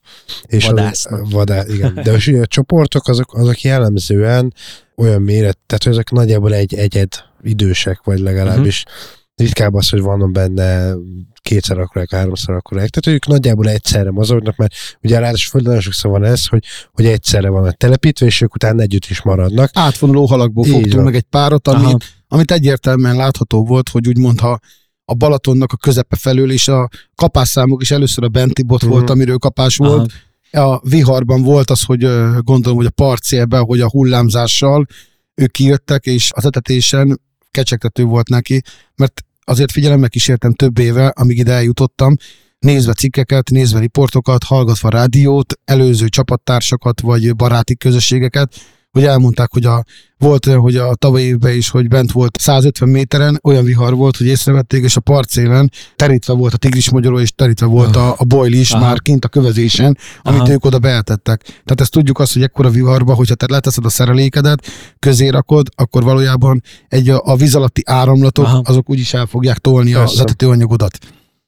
És vadásznak. Az, vadá, igen. De a csoportok azok, azok jellemzően olyan méret, tehát hogy ezek nagyjából egy egyed idősek, vagy legalábbis uh-huh. ritkább az, hogy vannak benne kétszer akkorák, háromszor akkorák. Tehát ők nagyjából egyszerre mozognak, mert ugye ráadásul nagyon sokszor van ez, hogy, hogy egyszerre vannak telepítve, és ők utána együtt is maradnak. Átvonuló halakból fogtunk meg egy párat, ami, amit egyértelműen látható volt, hogy úgymond, ha a Balatonnak a közepe felől, és a kapásszámok is először a benti bot uh-huh. volt, amiről kapás volt. Aha. A viharban volt az, hogy gondolom, hogy a partszélben, hogy a hullámzással ők kijöttek, és az etetésen kecsegtető volt neki, mert azért figyelemmel kísértem több éve, amíg ide eljutottam, nézve cikkeket, nézve riportokat, hallgatva rádiót, előző csapattársakat, vagy baráti közösségeket, hogy elmondták, hogy a, volt olyan, hogy a tavalyi évben is, hogy bent volt száz ötven méteren, olyan vihar volt, hogy észrevették, és a partszélen terítve volt a tigrismogyoró, és terítve volt a, a bojli is aha. már kint a kövezésen, amit aha. ők oda beeltettek. Tehát ezt tudjuk azt, hogy ekkora viharban, hogyha te leteszed a szerelékedet, közé rakod, akkor valójában egy a, a víz alatti áramlatok, aha. azok úgyis el fogják tolni persze. az etetőanyagodat.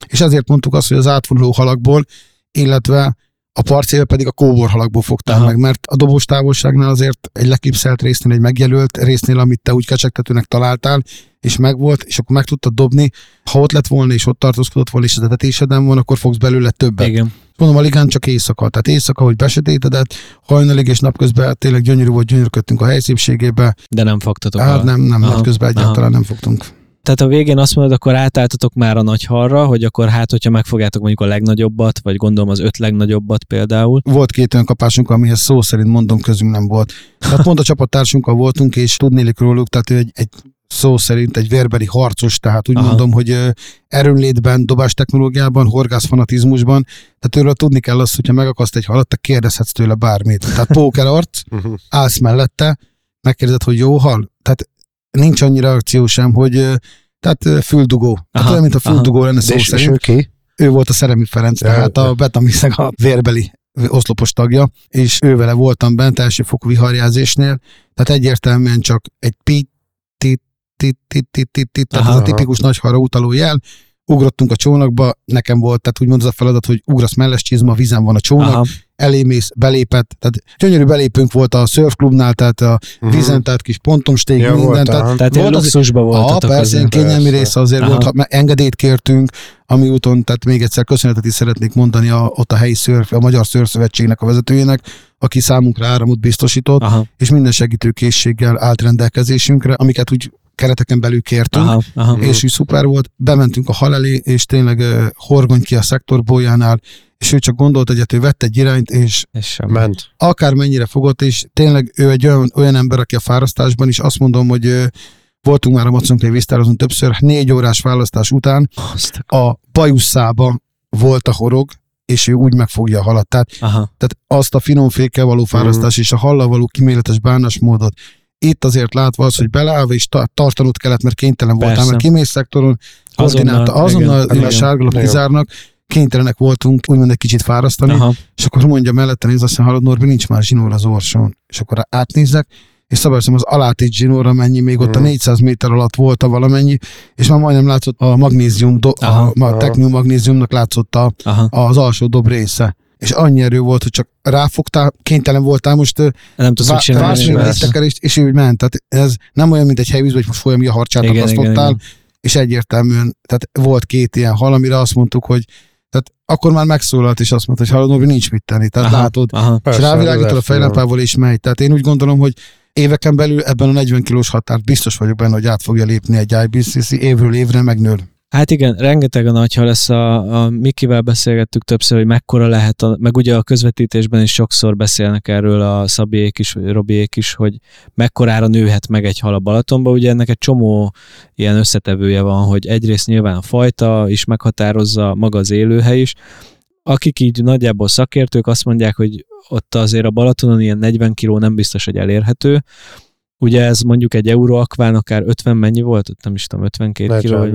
És ezért mondtuk azt, hogy az átvonuló halakból, illetve a partszébe pedig a kóborhalakból fogtál aha. meg, mert a dobós távolságnál azért egy lekipszelt résznél, egy megjelölt résznél, amit te úgy kecsegtetőnek találtál, és megvolt, és akkor meg tudtad dobni. Ha ott lett volna, és ott tartózkodott volna, és az etetéseden van, akkor fogsz belőle többet. Igen. Mondom, a ligán csak éjszaka. Tehát éjszaka, hogy besötétedett, hajnalig és napközben tényleg gyönyörű volt, gyönyörködtünk a helyszépségébe. De nem fogtatok. Hát nem, nem, napközben egyáltalán nem fogtunk. Tehát a végén azt mondod, akkor átálltatok már a nagy halra, hogy akkor hát, hogyha megfogjátok mondjuk a legnagyobbat, vagy gondolom az öt legnagyobbat például. Volt két olyan kapásunk, amihez szó szerint mondom közünk nem volt. Tehát pont a csapattársunkkal voltunk, és tudnélik róluk, tehát ő egy, egy szó szerint egy vérbeli harcos, tehát úgy aha. mondom, hogy erőnlétben, dobástechnológiában, horgászfanatizmusban, tehát őről tudni kell azt, hogyha megakaszt egy halat, te kérdezhetsz tőle bármit. Tehát pókerarc, állsz mellette, megkérdezed, hogy jó hal? Tehát nincs annyi reakció sem, hogy tehát füldugó. Aha, tehát olyan, mint a füldugó aha. lenne szó szerint. Ki? Ő volt a Szeremi Ferenc, tehát a Beta-Mixnek a vérbeli oszlopos tagja, és ővele voltam bent első fokú viharjelzésnél, tehát egyértelműen csak egy pi, ti, ti, ti, ti, ti, ti, tehát ez a tipikus nagyhalra utaló jel, ugrottunk a csónakba, nekem volt, tehát úgymond az a feladat, hogy ugrasz melles csizma, vizen van a csónak, aha. elémész, belépett, tehát gyönyörű belépünk volt a szörfklubnál, tehát a uh-huh. vízen, tehát kis pontomstég, ja, minden. Volt, tehát tehát volt luxusban voltatok. Ah, persze, kényelmi része azért aha. volt, mert engedélyt kértünk, ami úton, tehát még egyszer köszönetet is szeretnék mondani a, ott a helyi szörf, a Magyar Szörfszövetségnek a vezetőjének, aki számunkra áramot biztosított, aha. és minden segítőkészséggel állt rendelkezésünkre, amiket úgy kereteken belül kértünk, aha, aha, és úgy szuper volt. Bementünk a hal elé, és tényleg uh, horgony ki a szektorbójánál, és ő csak gondolt egyet, ő vett egy irányt, és, és ment. Akármennyire fogott, és tényleg ő egy olyan, olyan ember, aki a fárasztásban is, azt mondom, hogy uh, voltunk már a Maconkai víztározón többször, négy órás választás után a bajusszába volt a horog, és ő úgy megfogja a halat. Tehát, tehát azt a finom fékkel való fárasztás, mm. és a hallal való kiméletes bánásmódot, itt azért látva az, hogy beleállva is ta- tartanod kellett, mert kénytelen voltál, persze. mert kimész szektoron, koordinálta, azonnal a sárgalap kizárnak, kénytelenek voltunk úgymond egy kicsit fárasztani, aha. és akkor mondja mellette, nézd, aztán hallod, Norbi, nincs már zsinór az orson. És akkor átnézzek, és szabályosan az alát egy zsinóra mennyi, még ott hmm. a négyszáz méter alatt volt a valamennyi, és már majdnem látszott a magnézium, do- aha, a, a technium magnéziumnak látszott a, az alsó dob része. És annyi erő volt, hogy csak ráfogtál, kénytelen voltál most, nem tudsz vásárolni tekerést, és ő ment. Tehát ez nem olyan, mint egy helyvízben, hogy most folyam, mi a harcsát akasztottál, és egyértelműen, tehát volt két ilyen hal, amire azt mondtuk, hogy tehát akkor már megszólalt, és azt mondta, hogy hallod, hogy nincs mit tenni. Tehát aha, látod, aha, és rávilágítod a fejlámpával, és megy. Tehát én úgy gondolom, hogy éveken belül ebben a negyven kilós határt biztos vagyok benne, hogy át fogja lépni egy I B C C, évről évre megnő. Hát igen, rengeteg a nagy hal lesz, a, a Mikivel beszélgettük többször, hogy mekkora lehet, a, meg ugye a közvetítésben is sokszor beszélnek erről a Szabiék is, Robiék is, hogy mekkorára nőhet meg egy hal a Balatonba, ugye ennek egy csomó ilyen összetevője van, hogy egyrészt nyilván a fajta is meghatározza, maga az élőhely is. Akik így nagyjából szakértők, azt mondják, hogy ott azért a Balatonon ilyen negyven kiló nem biztos, hogy elérhető. Ugye ez mondjuk egy euroakván akár ötven mennyi volt? Ott nem is tudom, ötvenkét kiló, vagy...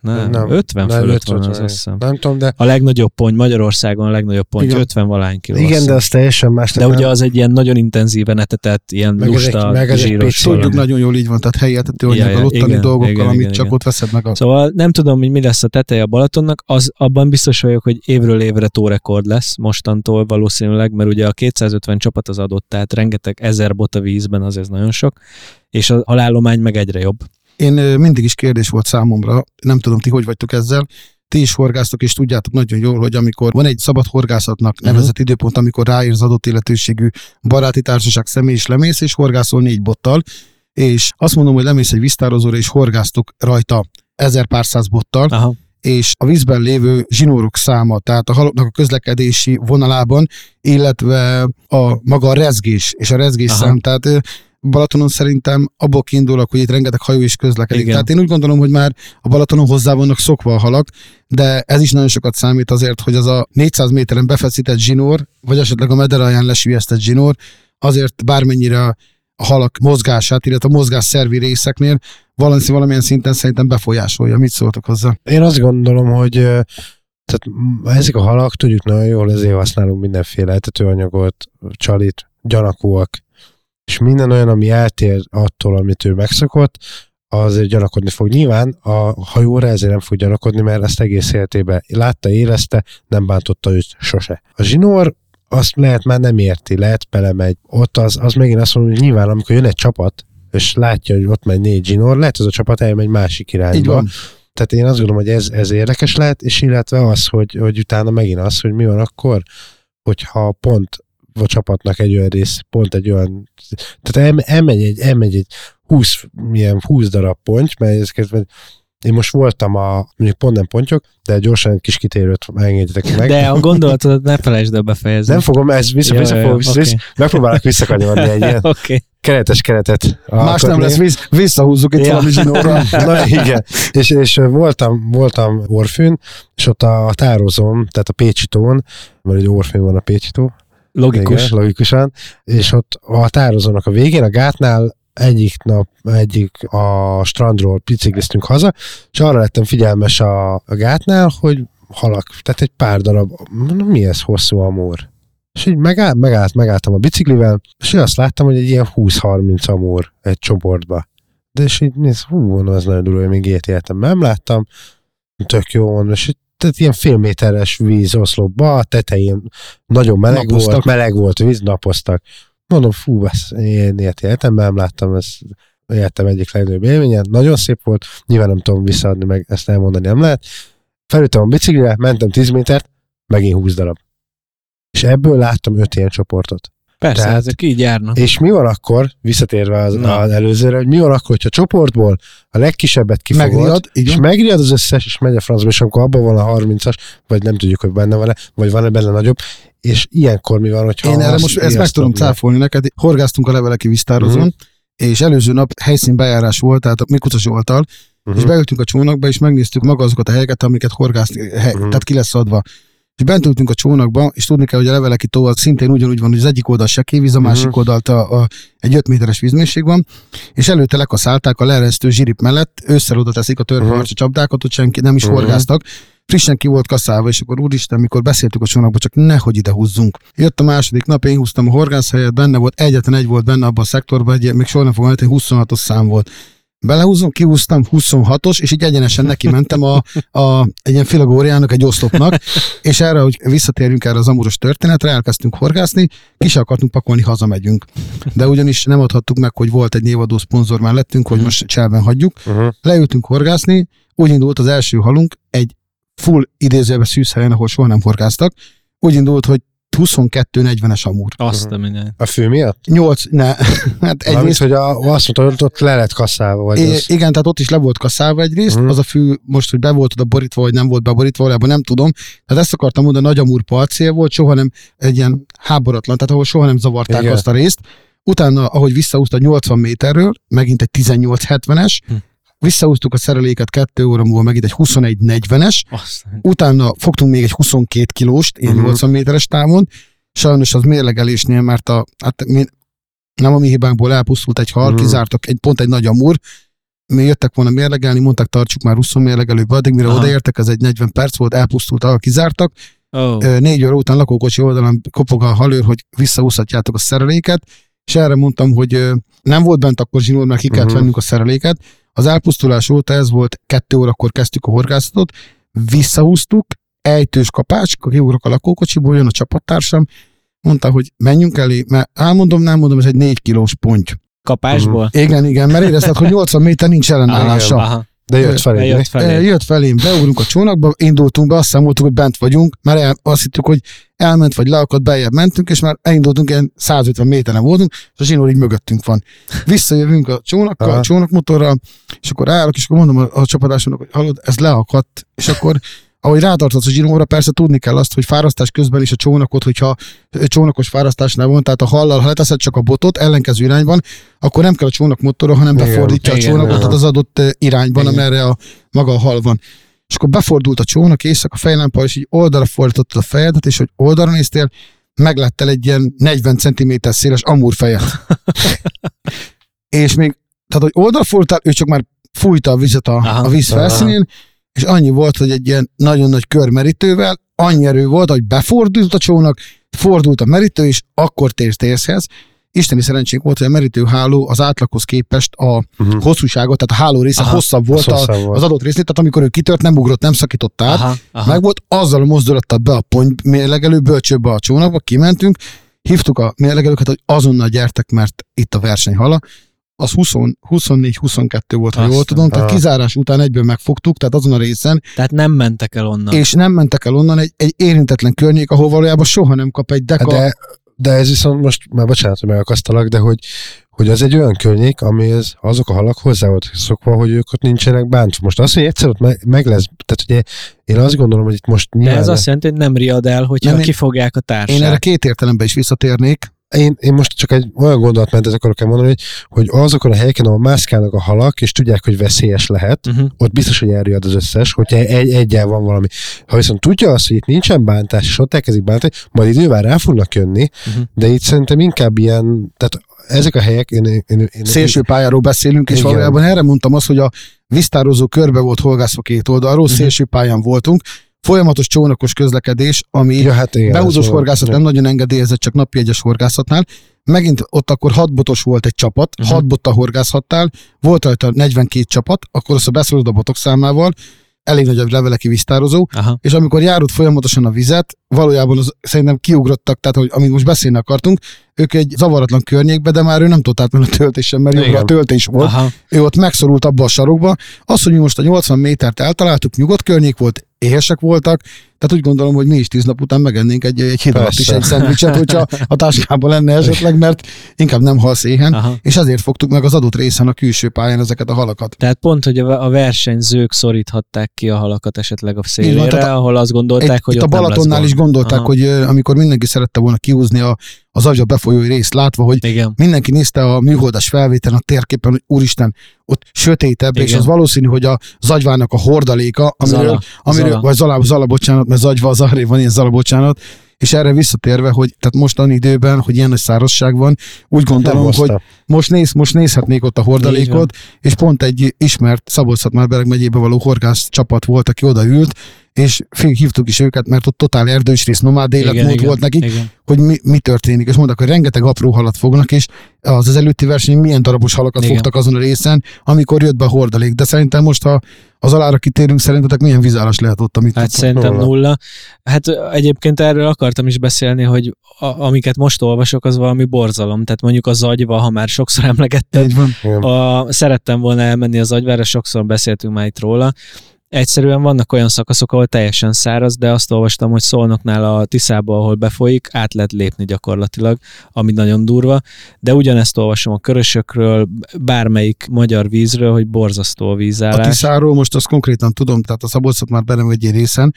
Nem, nem, ötven nem, fölött ötven van az, azt hiszem. Nem tudom, de... A legnagyobb pont, Magyarországon a legnagyobb pont, igen. ötven valány kiló. Igen, szem. De az teljesen más. De ugye az egy ilyen nagyon intenzíven etetett, ilyen meg lusta, meg zsíros. Tudjuk, nagyon jól így van, tehát helyi etetőanyag, ja, ja, ottani igen, dolgokkal, igen, amit igen, csak igen. ott veszed meg. A... Szóval nem tudom, hogy mi lesz a teteje a Balatonnak, az abban biztos vagyok, hogy évről évre tórekord lesz mostantól valószínűleg, mert ugye a kétszázötven csapat az adott, tehát rengeteg ezer bot a vízben, az ez nagyon sok, és a halállomány meg egyre jobb. Én mindig is kérdés volt számomra, nem tudom, ti hogy vagytok ezzel, ti is horgásztok, és tudjátok nagyon jól, hogy amikor van egy szabad horgászatnak nevezett uh-huh. időpont, amikor ráér az adott életőségű baráti társaság személy is lemész, és horgászol négy bottal, és azt mondom, hogy lemész egy víztározóra, és horgásztok rajta ezer pár száz bottal, aha. és a vízben lévő zsinórok száma, tehát a haloknak a közlekedési vonalában, illetve a maga a rezgés, és a rezgés aha. szám, tehát Balatonon szerintem abból kiindulok, hogy itt rengeteg hajó is közlekedik. Igen. Tehát én úgy gondolom, hogy már a Balatonon hozzá vannak szokva a halak, de ez is nagyon sokat számít azért, hogy az a négyszáz méteren befeszített zsinór, vagy esetleg a mederaján lesülyeztett zsinór, azért bármennyire a halak mozgását, illetve a mozgásszervi részeknél valamilyen szinten szerintem befolyásolja. Mit szóltok hozzá? Én azt gondolom, hogy tehát ezek a halak, tudjuk nagyon jól, ezért használunk mindenféle etetőanyagot, csalit, gyanakúak, és minden olyan, ami eltér attól, amit ő megszokott, azért gyanakodni fog. Nyilván a hajóra ezért nem fog gyanakodni, mert ezt egész életében látta, érezte, nem bántotta őt sose. A zsinór azt lehet már nem érti, lehet belemegy. Ott az, az megint azt mondom, hogy nyilván, amikor jön egy csapat, és látja, hogy ott megy négy zsinór, lehet az a csapat elmegy másik irányba. Tehát én azt gondolom, hogy ez, ez érdekes lehet, és illetve az, hogy, hogy utána megint az, hogy mi van akkor, hogyha pont a csapatnak egy olyan rész, pont egy olyan... Tehát el, elmegy egy, elmegy egy húsz, ilyen húsz darab ponty, mert ezeket... Én most voltam a, mondjuk pont nem pontyok, de gyorsan egy kis kitérőt engedjetek meg. De a gondolatodat ne felejtsd el befejezni. Nem fogom, ez vissza, vissza, fogom, vissza, okay. vissza megpróbálok visszakanyarodni egy ilyen okay. keretes keretet. Más nem lesz, visz, visszahúzzuk itt ja. valami zsinóra. Na igen, és, és voltam, voltam Orfűn, és ott a tározom, tehát a Pécsi tón, mert egy Orfűn van a Pécsi tó, logikus. Igen, logikusan. És ott a tározónak a végén, a gátnál egyik nap, egyik a strandról bicikliztünk haza, és arra lettem figyelmes a, a gátnál, hogy halak, tehát egy pár darab, mi ez hosszú amór? És így megállt, megállt, megálltam a biciklivel, és így azt láttam, hogy egy ilyen húsz-harminc amór egy csoportba. De és így nézd, hú, no, az nagyon durva, hogy még ilyet éltem, nem láttam, tök jó van, és itt tehát ilyen fél méteres víz oszlopba, a tetején nagyon meleg napoztak. volt, meleg volt víz, napoztak. Mondom, fú, ezt én életemben nem láttam, ez életem egyik legnagyobb élménye, nagyon szép volt, nyilván nem tudom visszaadni, meg ezt elmondani nem lehet. Felültem a biciklire, mentem tíz métert, megint húsz darab. És ebből láttam öt ilyen csoportot. Persze, tehát, ezek így járnak. És mi van akkor, visszatérve az, az előzőre, hogy mi van akkor, hogyha csoportból a legkisebbet kifogod, megriad, és megriad az összes, és megy a francba, és amikor abban van a harmincas, vagy nem tudjuk, hogy benne van-e, vagy van-e benne nagyobb, és ilyenkor mi van, hogyha... Én erre most ezt meg tudom cáfolni neked, horgáztunk a leveleki víztározón, uh-huh. és előző nap helyszínbejárás volt, tehát a Mikucos oltal, uh-huh. és beültünk a csónakba, és megnéztük maga azokat a helyeket, amiket horgázt, hely, uh-huh. tehát ki lesz adva. És bent ültünk a csónakba, és tudni kell, hogy a leveleki tó az szintén ugyanúgy van, hogy az egyik oldal sekévíz, a másik uh-huh. oldalt a, a, egy öt méteres vízmélység van, és előtte lekaszálták a leeresztő zsirip mellett, ősszel oda teszik a törpöharcsa uh-huh. csapdákat, hogy senki nem is uh-huh. horgáztak, frissen ki volt kaszálva, és akkor úristen, mikor beszéltük a csónakba, csak nehogy ide húzzunk. Jött a második nap, én húztam a horgászhelyet, benne volt, egyetlen egy volt benne abban a szektorban, egy, még soha nem fogom elteni, huszonhatos szám volt. Belehúzom, kihúztam huszonhatos, és így egyenesen neki mentem a, a, egy ilyen filagóriának, egy oszlopnak, és erre, hogy visszatérjünk erre az amuros történetre, elkezdtünk horgászni, ki se akartunk pakolni, hazamegyünk. De ugyanis nem adhattuk meg, hogy volt egy névadó szponzor mellettünk, hogy most cselben hagyjuk. Uh-huh. Leültünk horgászni, úgy indult az első halunk, egy full idézőjelben szűz helyen, ahol soha nem horgáztak, úgy indult, hogy huszonkettő negyvenes amúr. Azt a minden. A fő miatt? nyolc, ne. Hát egyrészt, hogy a, azt mondta, hogy ott le lett kasszálva. Vagy é, az... Igen, tehát ott is le volt kasszálva egyrészt. Mm. Az a fű, most, hogy be volt oda borítva, vagy nem volt beborítva, valójában nem tudom. Tehát ezt akartam mondani, nagy amúr parcél volt, soha nem egy ilyen háboratlan, tehát ahol soha nem zavarták igen. azt a részt. Utána, ahogy visszahúzta nyolcvan méterről, megint egy tizennyolc hetvenes, mm. visszahúztuk a szereléket kettő óra múlva, megint egy huszonegy negyvenes, aztán. Utána fogtunk még egy huszonkét kilóst, ilyen uh-huh. nyolcvan méteres távon, sajnos az mérlegelésnél, mert a, hát mi, nem a mi hibánkból elpusztult egy hal, uh-huh. kizártak egy, pont egy nagy amúr, mi jöttek volna mérlegelni, mondták tartsuk már huszon mérlegelőbe, addig mire aha. odaértek, ez egy negyven perc volt, elpusztult, ahol kizártak, oh. négy óra után lakókocsi oldalán kopog a halőr, hogy visszahúzhatjátok a szereléket, és erre mondtam, hogy nem volt bent akkor zsinór, mert ki kellett uh-huh. vennünk a szereléket. Az elpusztulás óta ez volt, kettő órakor kezdtük a horgászatot, visszahúztuk, ejtős kapás, kiugrok a lakókocsiból, jön a csapattársam, mondta, hogy menjünk elé, mert elmondom, nem mondom, ez egy négy kilós ponty. Kapásból? Uh-huh. Igen, igen, mert érezted, hogy nyolcvan méter nincs ellenállása. Ah, jön, de jött felé. Jött felé. Jött felém, beugrunk a csónakba, indultunk be, azt számoltuk, hogy bent vagyunk, mert el, azt hittük, hogy elment vagy leakadt, beljebb mentünk, és már elindultunk, ilyen száz ötven méteren voltunk, és a zsinór így mögöttünk van. Visszajövünk a csónakkal, aha. a csónakmotorral, és akkor állok, és akkor mondom a, a csapatásunknak, hogy hallod, ez leakadt, és akkor ahogy rátartasz a zsinóra, persze tudni kell azt, hogy fárasztás közben is a csónakot, hogyha csónakos fárasztásnál van, tehát a hallal, ha leteszed csak a botot ellenkező irányban, akkor nem kell a csónak motorra, hanem igen, befordítja igen, a csónakot az adott irányban, igen. amerre a, maga a hal van. És akkor befordult a csónak, éjszaka a fejlámpa, és így oldalra fordítottad a fejedet, és hogy oldalra néztél, megláttál egy ilyen negyven centiméter széles amúrfejet. És még, tehát hogy oldalra fordultál, ő csak már fújta a vizet a, aha, a víz felszínén, és annyi volt, hogy egy ilyen nagyon nagy körmerítővel annyi erő volt, hogy befordult a csónak, fordult a merítő, és akkor térsz térszhez. Isteni szerencsénk volt, hogy a merítőháló az átlaghoz képest a uh-huh. hosszúságot, tehát a háló része aha, hosszabb volt az, a, az adott résznél, tehát amikor ő kitört, nem ugrott, nem szakított át, aha, aha. meg volt, azzal a mozdulattal be a pont mérlegelő, bölcsőbe a csónakba, kimentünk, hívtuk a mérlegelőket, hogy azonnal gyertek, mert itt a verseny hala. Az huszonnégy huszonkettő volt, ha jól tudom, tehát kizárás után egyből megfogtuk, tehát azon a részen. Tehát nem mentek el onnan. És nem mentek el onnan, egy, egy érintetlen környék, ahol valójában soha nem kap egy deka. De, de ez viszont most, már bocsánat, hogy megakasztalak, de hogy, hogy az egy olyan környék, amihez azok a halak hozzá volt szokva, hogy ők ott nincsenek bántva. Most azt, hogy egyszer ott meg, meg lesz, tehát ugye én azt gondolom, hogy itt most nyilván... De ez azt jelenti, hogy nem riad el, hogyha nem, kifogják a társát. Én erre két értelemben is visszatérnék. Én, én most csak egy olyan gondolatmentet akarok elmondani, hogy, hogy azokon a helyeken, ahol mászkálnak a halak, és tudják, hogy veszélyes lehet, uh-huh. ott biztos, hogy elriad az összes, hogyha egy, egyel van valami. Ha viszont tudja azt, hogy itt nincsen bántás, és ott elkezdik bántani, majd idővel rá fognak jönni, uh-huh. de itt szerintem inkább ilyen, tehát ezek a helyek... Én, én, én, én, Szélső pályáról beszélünk, és igen. valójában erre mondtam azt, hogy a víztározó körbe volt horgászva két oldalról, uh-huh. szélső pályán voltunk, folyamatos csónakos közlekedés, ami ja, hát behúzós horgászat nem nagyon engedélyezett, csak napi egyes horgászatnál. Megint ott akkor hat botos volt egy csapat, uh-huh. hat bottal horgászhattál, volt rajta negyvenkét csapat, akkor azt beszorod a botok számával, elég nagy a leveleki víztározó, aha, és amikor járult folyamatosan a vizet, valójában az, szerintem kiugrottak, tehát hogy, amit most beszélni akartunk, ők egy zavaratlan környékbe, de már ő nem tudott átmenni a töltésen, mert igen, a töltés volt, aha, ő ott megszorult abba a sarokba. Az, hogy mi most a nyolcvan métert eltaláltuk, nyugodt környék volt, éhesek voltak, tehát úgy gondolom, hogy mi is tíz nap után megennénk egy, egy hét alatt is egy szendvicset, hogyha a táskában lenne esetleg, mert inkább nem halsz éhen, aha, és ezért fogtuk meg az adott részen a külső pályán ezeket a halakat. Tehát pont, hogy a versenyzők szoríthatták ki a halakat esetleg a szélére, van, ahol azt gondolták, egy, hogy ott a Balatonnál is gondolták, aha, hogy amikor mindenki szerette volna kihúzni a, az agyba befolyói részt, látva, hogy igen, mindenki nézte a műholdas felvételen a térképen, hogy úristen, ott sötétebb, igen, és az valószínű, hogy a zagyvának a hordaléka, amiről, amiről, vagy zala, zala, bocsánat, mert zagyva az arrébb van, ilyen zala, bocsánat, és erre visszatérve, hogy tehát mostani időben, hogy ilyen nagy szárazság van, úgy gondolom, hogy most, néz, most nézhetnék ott a hordalékot, és pont egy ismert Szabolcs-Szatmár-Bereg megyébe való horgász csapat volt, aki odaült, és hívtuk is őket, mert ott totál erdős rész, nomád életmód volt nekik, igen, hogy mi, mi történik. És mondták, hogy rengeteg apró halat fognak, és az az előtti verseny milyen darabos halakat, igen, fogtak azon a részen, amikor jött be a hordalék. De szerintem most, ha az alára kitérünk, szerintetek milyen vízállás lehet ott, amit hát szerintem róla? Nulla. Hát egyébként erről akartam is beszélni, hogy a, amiket most olvasok, az valami borzalom. Tehát mondjuk az agyva, ha már sokszor emlegettem, a, szerettem volna elmenni az agyvára, sokszor beszéltünk már itt róla. Egyszerűen vannak olyan szakaszok, ahol teljesen száraz, de azt olvastam, hogy Szolnoknál a Tiszába, ahol befolyik, át lehet lépni gyakorlatilag, ami nagyon durva, de ugyanezt olvasom a Körösökről, bármelyik magyar vízről, hogy borzasztó a vízállás. A Tiszáról most azt konkrétan tudom, tehát a Szabolcs-Szatmár-Bereg megyei részen,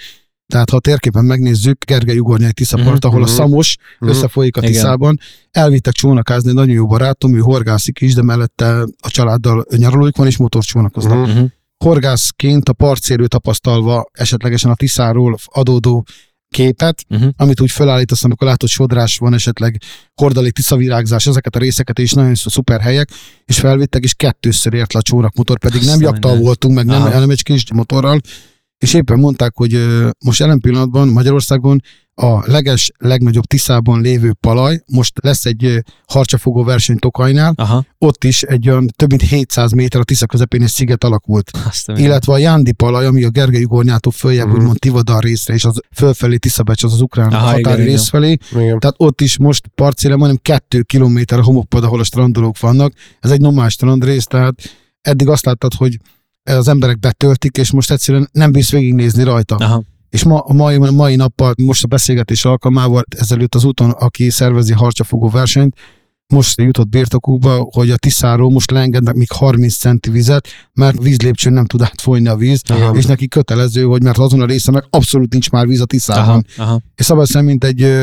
tehát ha a térképen megnézzük, Gergely-Ugornyai Tiszapart, ahol a Szamos összefolyik a Tiszában, elvittek csónakázni, nagyon jó barátom, ő horgászik is, de mellette a családdal nyaralóik van, és motorcsónakoznak. Horgászként a partszélről tapasztalva esetlegesen a Tiszáról adódó képet, uh-huh, amit úgy felállítasz, amikor látod, sodrás van, esetleg hordalék, tiszavirágzás, ezeket a részeket is nagyon szuper helyek, és felvittek, és kettőször ért le a csónakmotor, pedig nem jaktal voltunk, meg nem, nem egy kis motorral, és éppen mondták, hogy most jelen pillanatban Magyarországon a leges, legnagyobb Tiszában lévő palaj, most lesz egy harcsafogó verseny Tokajnál, aha, ott is egy olyan több mint hétszáz méter a Tisza közepén egy sziget alakult. Aztán illetve a Jándi palaj, ami a Gergely-Ugornyától följebb, uh-huh, úgymond Tivadar részre, és az fölfelé Tiszabecs, az az ukrán aha, határi igen, rész felé. Igen. Tehát ott is most partszélen majdnem kettő kilométer a homokpad, ahol a strandolók vannak. Ez egy nomás strandrész, tehát eddig azt láttad, hogy az emberek betöltik, és most egyszerűen nem bírsz végignézni rajta. Aha. És ma, a mai, mai nappal, most a beszélgetés alkalmával, ezelőtt az úton, aki szervezi harcsafogó versenyt, most jutott birtokukba, hogy a Tiszáról most leengednek még harminc centi vizet, mert vízlépcsőn nem tud átfolyni a víz, aha, és neki kötelező, hogy mert azon a részen meg abszolút nincs már víz a Tiszában. Aha, aha. És szabadszám, mint egy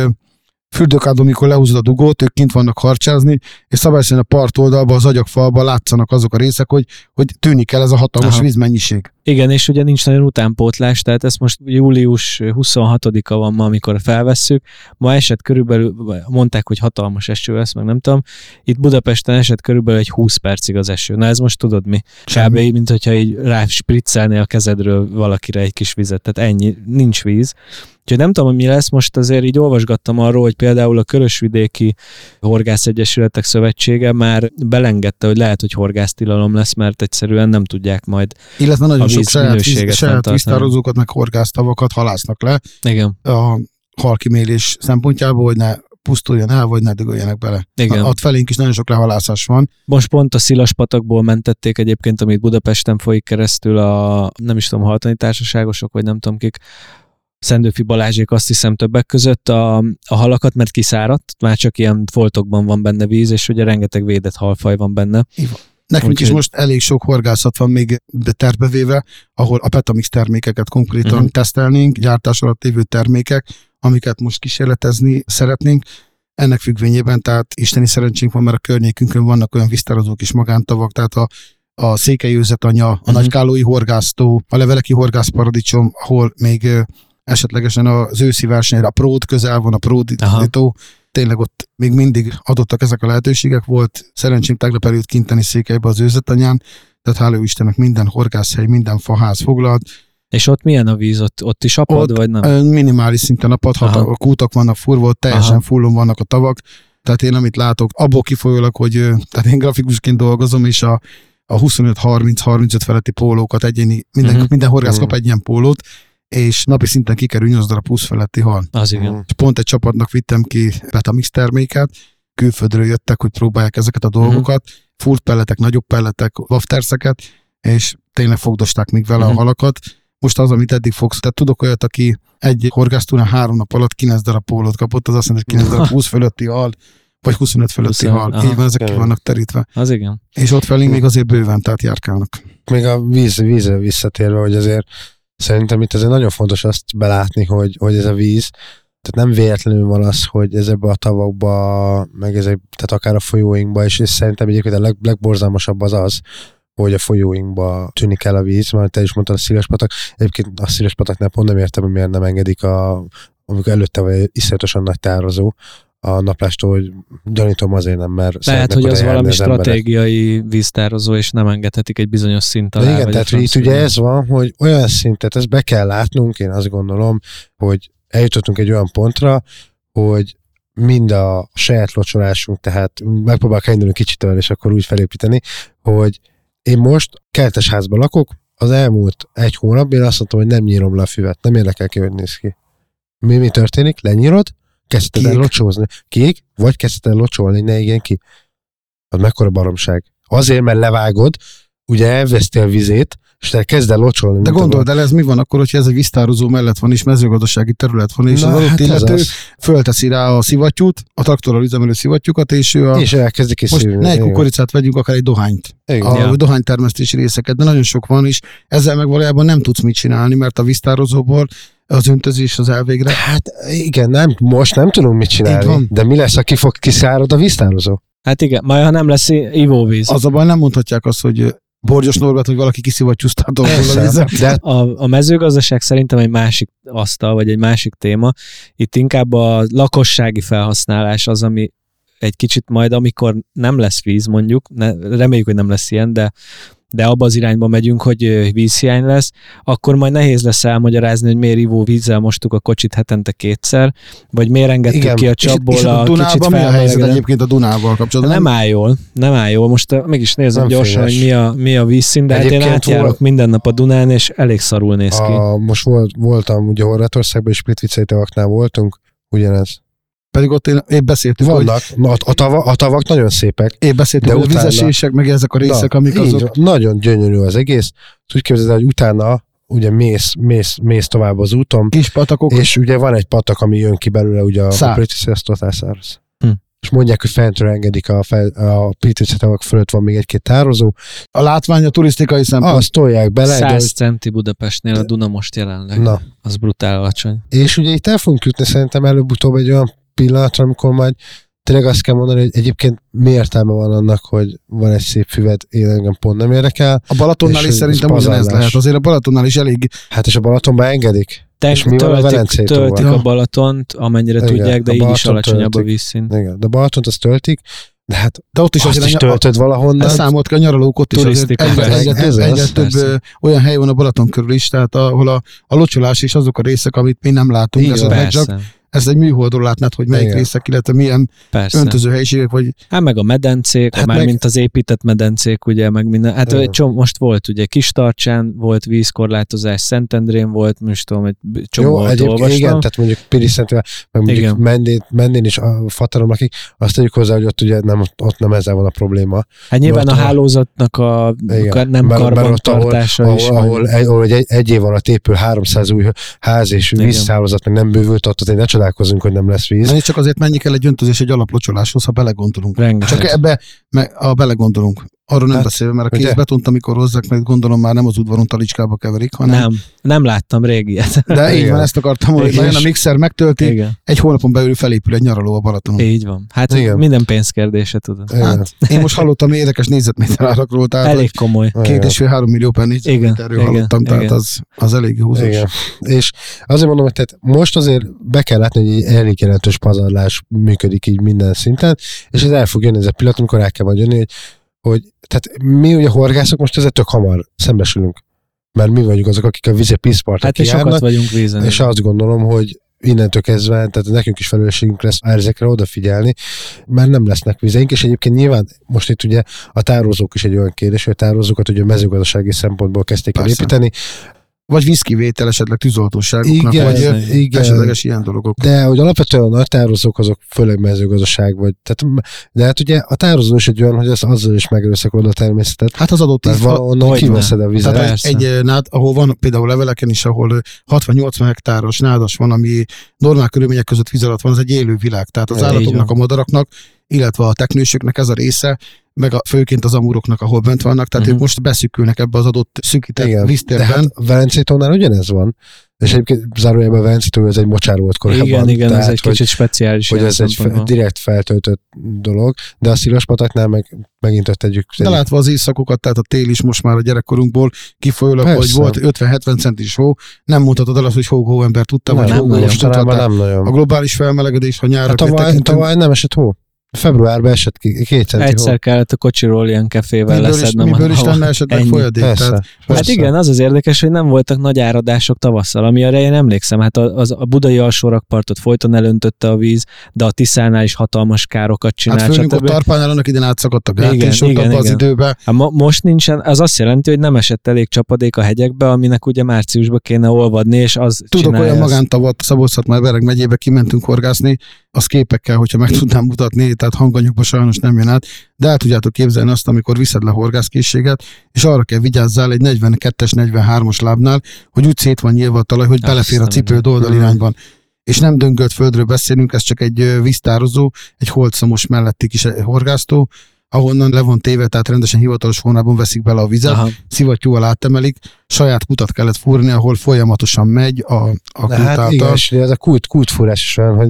fürdőkádon, amikor lehúzod a dugót, ők kint vannak harcsázni, és szabadszám a part oldalba, az agyagfalban látszanak azok a részek, hogy, hogy tűnik el ez a hatalmas aha, vízmennyiség. Igen, és ugye nincs nagyon utánpótlás, tehát ezt most július huszonhatodika van ma, amikor felvesszük. Ma esett körülbelül, mondták, hogy hatalmas eső lesz, meg nem tudom. Itt Budapesten esett körülbelül egy húsz percig az eső. Na ez most tudod mi? Kb. Mint hogyha így ráspriccelnél a kezedről valakire egy kis vizet. Tehát ennyi, nincs víz. Úgyhogy nem tudom, hogy mi lesz. Most azért így olvasgattam arról, hogy például a Körösvidéki Horgászegyesületek Szövetsége már belengedte, hogy lehet, hogy horgásztilalom lesz, mert egyszerűen nem tudják majd. Illetve nagyon sok saját víztározókat, meg horgásztavakat halásznak le, igen, a halkimélés szempontjából, hogy ne pusztuljon el, vagy ne dögöljenek bele. Igen. Ott felénk is nagyon sok lehalászás van. Most pont a Szilaspatakból mentették egyébként, amit Budapesten folyik keresztül a, nem is tudom, haltani társaságosok, vagy nem tudom kik, Szendőfi Balázsék, azt hiszem többek között a, a halakat, mert kiszáradt, már csak ilyen foltokban van benne víz, és ugye rengeteg védett halfaj van benne. Igen. Nekünk is most elég sok horgászat van még terbevéve, ahol a Beta-Mix termékeket konkrétan uh-huh, tesztelnénk, gyártás alatt lévő termékek, amiket most kísérletezni szeretnénk. Ennek függvényében, tehát isteni szerencsénk van, mert a környékünkön vannak olyan víztározók is, magántavak, tehát a, a Székely Őzetanya, a uh-huh, Nagykálói horgásztó, a leveleki horgászparadicsom, ahol még esetlegesen az őszi versenyre a Pród közel van, a Pródító, tényleg ott még mindig adottak ezek a lehetőségek, volt szerencsém tegnap előtt kinteni Székelybe az Őzetanyán, tehát hála Istennek minden horgászhely, minden faház foglalt. És ott milyen a víz? Ott, ott is apad, ott, vagy nem? Minimális szinten apad, ha a kútak vannak furva, teljesen fullon vannak a tavak, tehát én amit látok, abból kifolyólag, hogy tehát én grafikusként dolgozom, és a a huszonöt harminc harmincöt feletti pólókat, egyéni, minden, uh-huh. minden horgász kap egy ilyen pólót, és napi szinten kikerül nyolc darab húsz feletti hal. Az igen. Pont egy csapatnak vittem ki Beta-Mix terméket, külföldről jöttek, hogy próbálják ezeket a dolgokat, uh-huh. furt pelletek, nagyobb pelletek, wafterszeket, és tényleg fogdosták még vele uh-huh. a halakat. Most az, amit eddig fogsz. Tehát tudok olyat, aki egy horgásztúrán három nap alatt kilenc darab pólót kapott, az azt jelenti, hogy kilenc darab húsz fölötti hal, vagy huszonöt fölötti hal. Aha, így van, ezek ki vannak terítve. Az igen. És ott felé még azért bőven, tehát járkálnak. Még a víz, vízre visszatérve, hogy azért szerintem itt azért nagyon fontos azt belátni, hogy, hogy ez a víz, tehát nem véletlenül van az, hogy ez ebbe a tavakba, meg ezek, tehát akár a folyóinkba, és, és szerintem egyébként a leg, legborzalmasabb az az, hogy a folyóinkba tűnik el a víz, mert te is mondtad a Szíves-patak. Egyébként a Szíves-pataknál pont nem értem, hogy miért nem engedik, a, amikor előtte vagy iszonyatosan nagy tározó a naplástól, hogy gyanítom azért nem, mert... Lehet, hogy az valami az stratégiai emberek. Víztározó, és nem engedhetik egy bizonyos szint alá. De igen, tehát itt ugye ez van, hogy olyan szintet, ezt be kell látnunk, én azt gondolom, hogy eljutottunk egy olyan pontra, hogy mind a saját locsolásunk, tehát megpróbálok elindulni kicsit el, és akkor úgy felépíteni, hogy én most kertesházban lakok, az elmúlt egy hónapban én azt mondtam, hogy nem nyírom le a füvet, nem érdekel ki, hogy néz ki. Mi, mi történik? Lenyírod, kezdted el locsózni. Kék, vagy kezdted el locsolni, ne igen ki. Az mekkora baromság. Azért, mert levágod, ugye elveszti a vizét, és te kezd el locsolni. De gondold el, ez mi van akkor, hogyha ez egy víztározó mellett van, és mezőgazdasági terület van, és na, az adott hát illető az. Fölteszi rá a szivattyút, a traktorral üzemelő szivattyúkat, és ő a... És elkezdik is szívni. Most ne egy kukoricát vegyünk, akár egy dohányt. Igen. A ja. dohánytermesztési részeket, de nagyon sok van, és ezzel meg valójában nem tudsz mit csinálni, mert a víztározóból az öntözés az elvégre. Hát igen, nem, most nem tudunk mit csinálni, de mi lesz, aki fog kiszárad a víztározó? Hát igen, majd ha nem lesz ivóvíz. Az a baj, nem mondhatják azt, hogy Borgyos Norbert, hogy valaki kiszivattyúzta a dolgokat. De... A, a mezőgazdaság szerintem egy másik asztal, vagy egy másik téma. Itt inkább a lakossági felhasználás az, ami egy kicsit majd, amikor nem lesz víz mondjuk, ne, reméljük, hogy nem lesz ilyen, de, de abba az irányba megyünk, hogy vízhiány lesz, akkor majd nehéz lesz elmagyarázni, hogy miért ivó vízzel mostuk a kocsit hetente kétszer, vagy miért engedtük igen. ki a csapból és, és a, a Dunában kicsit felhelyezett. Mi a helyzet egyébként a Dunával kapcsolatban? Nem áll jól, nem áll jól. Most mégis nézem gyorsan, hogy mi a, mi a vízszint, de hát én átjárok volt, minden nap a Dunán, és elég szarul néz ki. A, most volt, voltam ugye Horvátországban, és Pétvicseitevőknél voltunk, ugyanez. Pedig ott én, én beszéltük, vannak, hogy... A, tava, a tavak nagyon szépek. Én beszéltük, de hogy utána, vizesések, meg ezek a részek, na, amik azok... Van, nagyon gyönyörű az egész. Úgy képzeld, hogy utána ugye mész, mész, mész tovább az úton. Kis patakok. És ugye van egy patak, ami jön ki belőle, ugye a Pétvicseitevő, totál száraz. Hm. És mondják, hogy fentről engedik a, a Pétvicseitevők fölött van még egy-két tározó. A látvány a turisztikai szempont. Azt tolják bele. száz centi Budapestnél a Duna most jelenleg. Na. Az brutál alacsony. És ugye itt el fogunk jutni szerintem előbb-utóbb egy olyan pillanatra, amikor majd tényleg azt kell mondani, hogy egyébként mi értelme van annak, hogy van egy szép füved, én engem pont nem érdekel. A Balatonnál is szerintem ugyanez lehet. Azért a Balatonnál is elég... Hát és a Balatonban engedik. Te és mi töltik, van a töltik a Balatont, amennyire igen, tudják, de így is alacsonyabb a vízszint. Igen, de a Balatont azt töltik, de hát de ott is azt azért is töltöd valahonnan. Számolt ki a nyaralók, ott is egyre több ö, olyan hely van a Balaton körül is, tehát ahol a, a locsolás és azok a részek, amit mi nem látunk. Ez egy műholdról látnád, hogy melyik igen. részek, illetve milyen persze. öntöző helyiségek vagy... Hát meg a medencék, hát már meg... mint az épített medencék, ugye, meg minden... Hát egy csomó, most volt, ugye, Kistarcsán volt vízkorlátozás, Szentendrén volt, most tudom, egy csomó olvastam. Igen, tehát mondjuk Piriszentendrén, meg mondjuk Mendén, Mendén is a Fatarom, akik azt tegyük hozzá, hogy ott ugye nem, ott nem ezzel van a probléma. Hát nyilván a hálózatnak a igen, nem karbantartása is. Ahol, ahol, ahol egy, egy év alatt épül háromszáz új ház és vízhálózat, meg nem bővült, ott azért ne csodálkozunk, hogy nem lesz víz. Na, csak azért mennyi kell egy öntözés egy alaplocsoláshoz, ha belegondolunk. Rengeteg. Csak ebbe, ha belegondolunk. Arról nem hát, beszélve, mert a kézbetont, amikor hozzák, mert gondolom már nem az udvaron talicskába keverik, hanem... Nem, nem láttam rég ilyet. De igen. Így van, ezt akartam, hogy nagyon a mixer megtölti, igen. egy hónapon belül felépül egy nyaraló a Balatonon. Így van. Hát igen. minden pénzkérdése, tudod. Hát, én most hallottam érdekes négyzetméter árakról, tehát... Elég komoly. Két és fél három millió per négyzetméterről hallottam, igen. tehát az, az elég húzós. Igen. És azért mondom, hogy tehát most azért be kell látni, hogy egy elég jelentős pazarlás működik így minden szinten, és ez el fog jönni ez a pillanat, amikor el kell majd jönni, hogy hogy tehát mi ugye horgászok most ezzel tök hamar szembesülünk, mert mi vagyunk azok, akik a vízi piszpartra hát kijárnak, és azt gondolom, hogy innentől kezdve, tehát nekünk is felelősségünk lesz már ezekre odafigyelni, mert nem lesznek vizeink, és egyébként nyilván most itt ugye a tározók is egy olyan kérdés, hogy a tározókat ugye a mezőgazdasági szempontból kezdték el építeni. Vagy vízkivétel, esetleg tűzoltóságoknak, igen, vagy igen, esetleges ilyen dolgok. De hogy alapvetően a nagy tározók azok főleg mezőgazdaság vagy. Tehát, de hát ugye a tározó is egy olyan, hogy az azzal is megerőszakolod a természetet. Hát az adott tíz valahonnan kiveszed a vizet. Tehát egy nád, ahol van például leveleken is, ahol hatvan-nyolcvan hektáros nádas van, ami normál körülmények között víz alatt van, az egy élő világ. Tehát az állatoknak, a madaraknak, illetve a teknősöknek ez a része, meg a, főként az amuroknak, ahol bent vannak, tehát uh-huh. ők most beszükülnek ebbe az adott szűkített víztérben. De hát a Velencei-tónál ugyanez van, és egyébként zárójelben a Velencei-tó ez egy mocsár volt korábban. Igen, igen, tehát, ez egy hogy, kicsit speciális. Hogy ez egy fe, direkt feltöltött dolog, de a Szilaspataknál meg megint ott tegyük. De látva az éjszakokat, tehát a tél is most már a gyerekkorunkból kifolyólag, hogy volt ötven-hetven centis hó, nem mutatod el azt, hogy hó, hó ember tudta, vagy hó, most tudta. A globális felmelegedés, ha nyárra tavaly nem esett hó. Februárban esett ki, kétszer. Egyszer hol. Kellett a kocsiról ilyen kefével miből leszednem. Is, miből is lenne esetleg folyadék. Persze, tehát, persze. Hát igen, az az érdekes, hogy nem voltak nagy áradások tavasszal, ami arra én emlékszem. Hát a, az, a budai alsórakpartot folyton elöntötte a víz, de a Tiszánál is hatalmas károkat csinált. Hát főnök ott Tarpánál, annak idén átszakadt a gát, és ott abban az időben. Hát ma, most nincsen, az azt jelenti, hogy nem esett elég csapadék a hegyekbe, aminek ugye márciusban kéne olvadni, és az tudok olyan magántavat, Szabolcs-Szatmár-Bereg megyébe kimentünk horgászni, az képekkel, hogyha meg tudnám mutatni, tehát hanganyagba sajnos nem jön át, de el tudjátok képzelni azt, amikor viszed le horgászkészséget, és arra kell vigyázzál egy negyvenkettes negyvenhármas lábnál, hogy úgy szét van nyílva a talaj, hogy belefér a cipőd oldalirányban. És nem döngölt földről beszélünk, ez csak egy víztározó, egy holcomos melletti kis horgásztó, ahonnan le van téve, tehát rendesen hivatalos formában veszik bele a vizet, aha. szivattyúval átemelik, saját kutat kellett fúrni, ahol folyamatosan megy a, a kult hát, által. Igen, ez a kult, kultfúrás is olyan, hogy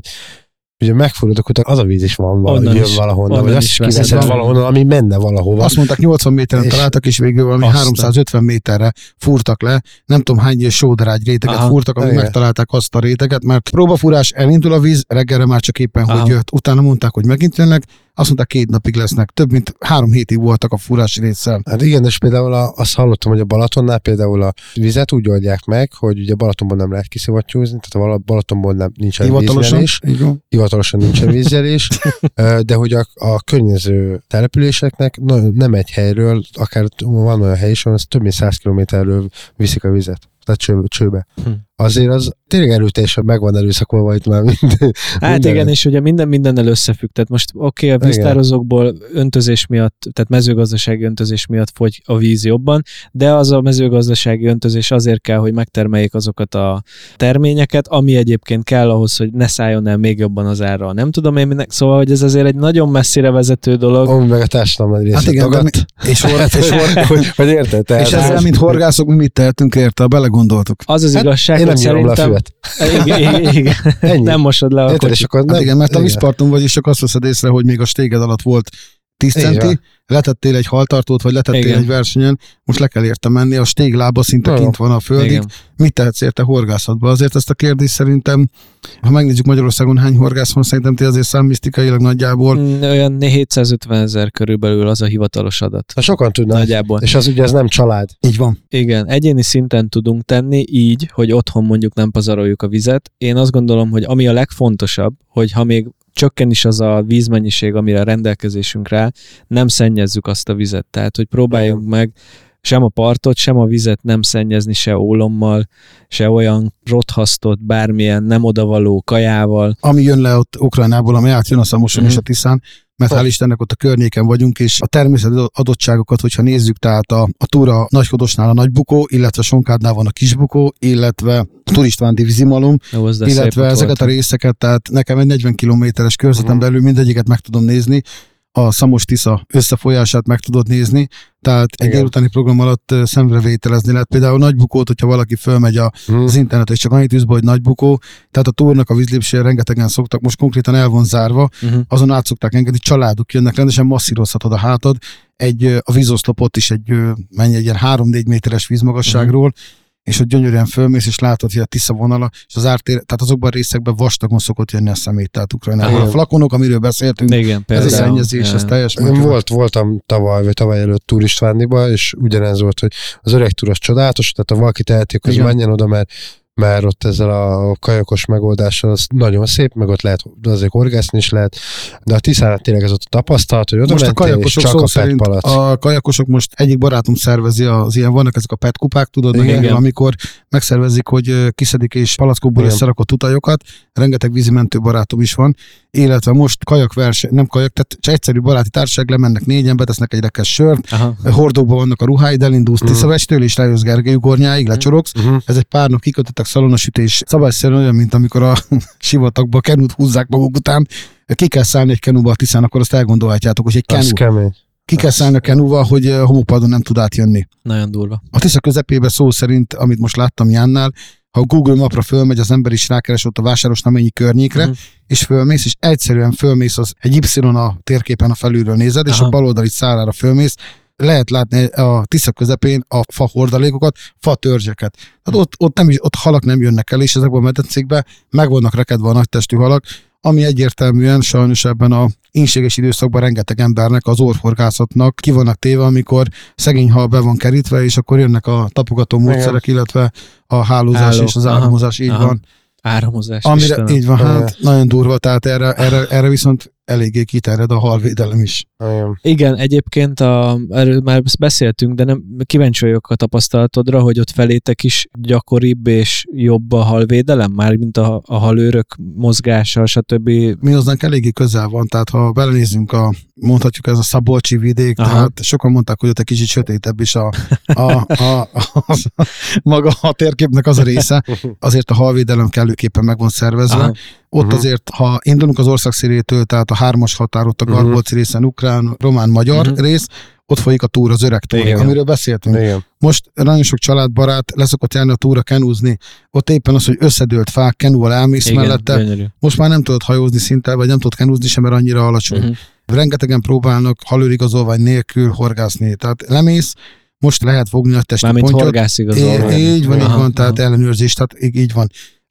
ugye megfordultak, hogy az a víz is van valahol, jön valahonnan, vagy azt is kiveszed valahonnan, ami menne valahova. Azt mondták, nyolcvan méteren találtak, és végül valami háromszázötven méterre fúrtak le, nem tudom hány sódarágy réteget aha, fúrtak, amíg megtalálták azt a réteget, mert próbafúrás, elindul a víz, reggelre már csak éppen, aha. hogy jött. Utána mondták, hogy megint jönnek, azt mondták, két napig lesznek, több mint három hétig voltak a fúrás résszel. Hát igen, és például a, azt hallottam, hogy a Balatonnál például a vizet úgy oldják meg, hogy ugye Balatonból nem lehet kiszivattyúzni, tehát a Balatonból nem, nincsen vízjelés, hivatalosan nincsen vízjelés, de hogy a, a környező településeknek nem egy helyről, akár van olyan hely is, ahol több mint száz kilométerről viszik a vizet. Tehát csőbe. csőbe. Hm. Azért az tényleg erőteljesen megvan erőszakolva itt már minden. Hát igen, és ugye minden mindennel összefügg. Tehát most oké, okay, a víztározókból öntözés miatt, tehát mezőgazdasági öntözés miatt fogy a víz jobban, de az a mezőgazdasági öntözés azért kell, hogy megtermeljék azokat a terményeket, ami egyébként kell ahhoz, hogy ne szálljon el még jobban az árral. Nem tudom én minek, szóval, hogy ez azért egy nagyon messzire vezető dolog. Ami meg a társadalom nagy részét tagadt. És ezzel, mint horgászok, mi mit tehetünk érte, ha belegondoltuk. Az az igazság, én nem nyírom le a füvet. Igen, igen. Nem mosod le a kocsit. Hát igen, mert a vízparton vagy, és csak azt veszed észre, hogy még a stéged alatt volt tíz centi, letettél egy haltartót, vagy letettél igen. egy versenyen, most le kell érte menni, a stéglába szinte no. kint van a földig. Igen. Mit tehetsz érte horgászatba? Azért ezt a kérdést szerintem, ha megnézzük Magyarországon hány horgász van, szerintem ti azért számmisztikailag nagyjából. Olyan hétszázötven ezer körülbelül az a hivatalos adat. Ha sokan tudnak. Nagyjából. És az ugye ez nem család. Így van. Igen, egyéni szinten tudunk tenni így, hogy otthon mondjuk nem pazaroljuk a vizet. Én azt gondolom, hogy ami a legfontosabb, hogy ha még csökken is az a vízmennyiség, amire rendelkezésünkre áll, nem szennyezzük azt a vizet. Tehát, hogy próbáljunk meg sem a partot, sem a vizet nem szennyezni, se ólommal, se olyan rothasztott, bármilyen nem odavaló kajával. Ami jön le ott Ukrajnából, ami átjön a Szamoson mm-hmm. és a Tiszán, mert hál' Istennek ott a környéken vagyunk, és a természet adottságokat, hogyha nézzük, tehát a, a Túra Nagykodosnál a Nagybukó, illetve Sonkádnál van a Kisbukó, illetve a Tóth Istváni vízimalom, jó, illetve ezeket volt. A részeket, tehát nekem egy negyven kilométeres körzeten belül mindegyiket meg tudom nézni, a Szamos-Tisza összefolyását meg tudod nézni, tehát igen. egy délutáni program alatt szemrevételezni lehet. Például Nagybukót, hogyha valaki fölmegy az hmm. internet, és csak annyit üzbe, hogy Nagybukó, tehát a Túrnak a vízlépsére rengetegen szoktak, most konkrétan el van zárva, hmm. azon át szokták engedni, családok jönnek, rendesen masszírozhatod a hátad, egy, a vízoszlopot is egy, mennyi, egy ilyen három-négy méteres vízmagasságról, hmm. és ott gyönyörűen fölmész, és látod, hogy a Tisza vonala, és az ártér, tehát azokban a részekben vastagon szokott jönni a szemét, tehát Ukrajnában. A flakonok, amiről beszéltünk, igen, ez a szennyezés, ez teljes. Én volt, voltam tavaly, vagy tavaly előtt Tóth Istvániba, és ugyanez volt, hogy az öreg túr az csodálatos, tehát ha valaki teheti, akkor menjen oda, mert már ott ezzel a kajakos megoldással, az nagyon szép, meg ott lehet azért orgászni is lehet, de a Tiszánál tényleg ez ott a tapasztalat, hogy oda mentél, és csak a pet palac. A kajakosok most egyik barátom szervezi, az ilyen vannak ezek a pet kupák, tudod, igen, igen. Amikor megszervezik, hogy kiszedik és palackokból összerakott utajokat, rengeteg vízimentő barátom is van, illetve most kajakverseny, nem kajak, tehát csak egyszerű baráti társaság, lemennek négyen, betesznek egy rekesz sört, aha. Hordókban vannak a ruháid, elindulsz uh-huh. Tiszavestől, és rájössz Gergely-ugornyáig, lecsorogsz. Uh-huh. Ez egy pár nap kikötöttek szalonosütés. Szabályszerűen olyan, mint amikor a sivatagba kenút húzzák maguk után. Ki kell szállni egy kenúba a Tiszán, akkor azt elgondolhatjátok, hogy egy kenú. Az kemény. Ki kell szállni a kenúval, hogy homopadon nem tud átjönni. Nagyon durva. A Tisza közepébe szó szerint, amit most láttam Jánnál, ha a Google Mapra fölmegy, az ember is rákeres ott a vásárosnaményi környékre, mm. és fölmész, és egyszerűen fölmész az egy Y a térképen a felülről nézed, aha. és a baloldali szálára fölmész, lehet látni a Tisza közepén a fa hordalékokat, fa törzseket. Hát ott, ott, nem is, ott halak nem jönnek el, és ezekben a medencékben meg vannak rekedve a nagytestű halak, ami egyértelműen sajnos ebben a ínséges időszakban rengeteg embernek, az orrhorgászatnak ki vannak téve, amikor szegény hal be van kerítve, és akkor jönnek a tapogató módszerek, illetve a hálózás Álló. és az áramozás, aha, így aha. van. Áramozás, amire, Istenem. Így van, hát igen. Nagyon durva, tehát erre, erre, erre viszont eléggé kiterjed a halvédelem is. Igen, igen, egyébként a, erről már beszéltünk, de nem kíváncsi vagyok a tapasztalatodra, hogy ott felétek is gyakoribb és jobb a halvédelem, már mint a, a halőrök mozgása, stb. Mi hozzánk eléggé közel van, tehát ha belenézünk a, mondhatjuk ez a szabolcsi vidék, aha. tehát sokan mondták, hogy ott egy kicsit sötétebb is a, a, a, a, a, a maga a térképnek az a része, azért a halvédelem kellőképpen meg van szervezve, aha. Ott uh-huh. azért, ha indulunk az országszélétől, tehát a hármas határ, ott a Garbóci részen, ukrán, román, magyar uh-huh. rész, ott folyik a túra, az öreg túra, amiről beszéltünk. Igen. Most nagyon sok családbarát leszokott járni a túra kenúzni. Ott éppen az, hogy összedőlt fák, kenúval elmész igen, mellette. Gyönyörű. Most már nem tudod hajózni szinte, vagy nem tudod kenúzni sem, mert annyira alacsony. Uh-huh. Rengetegen próbálnak halőrigazolvány nélkül horgászni. Tehát lemész, most lehet fogni a testi pontyot. Mármint horgászigazolvány. Így van, így van, tehát ellenőrzés, tehát így van.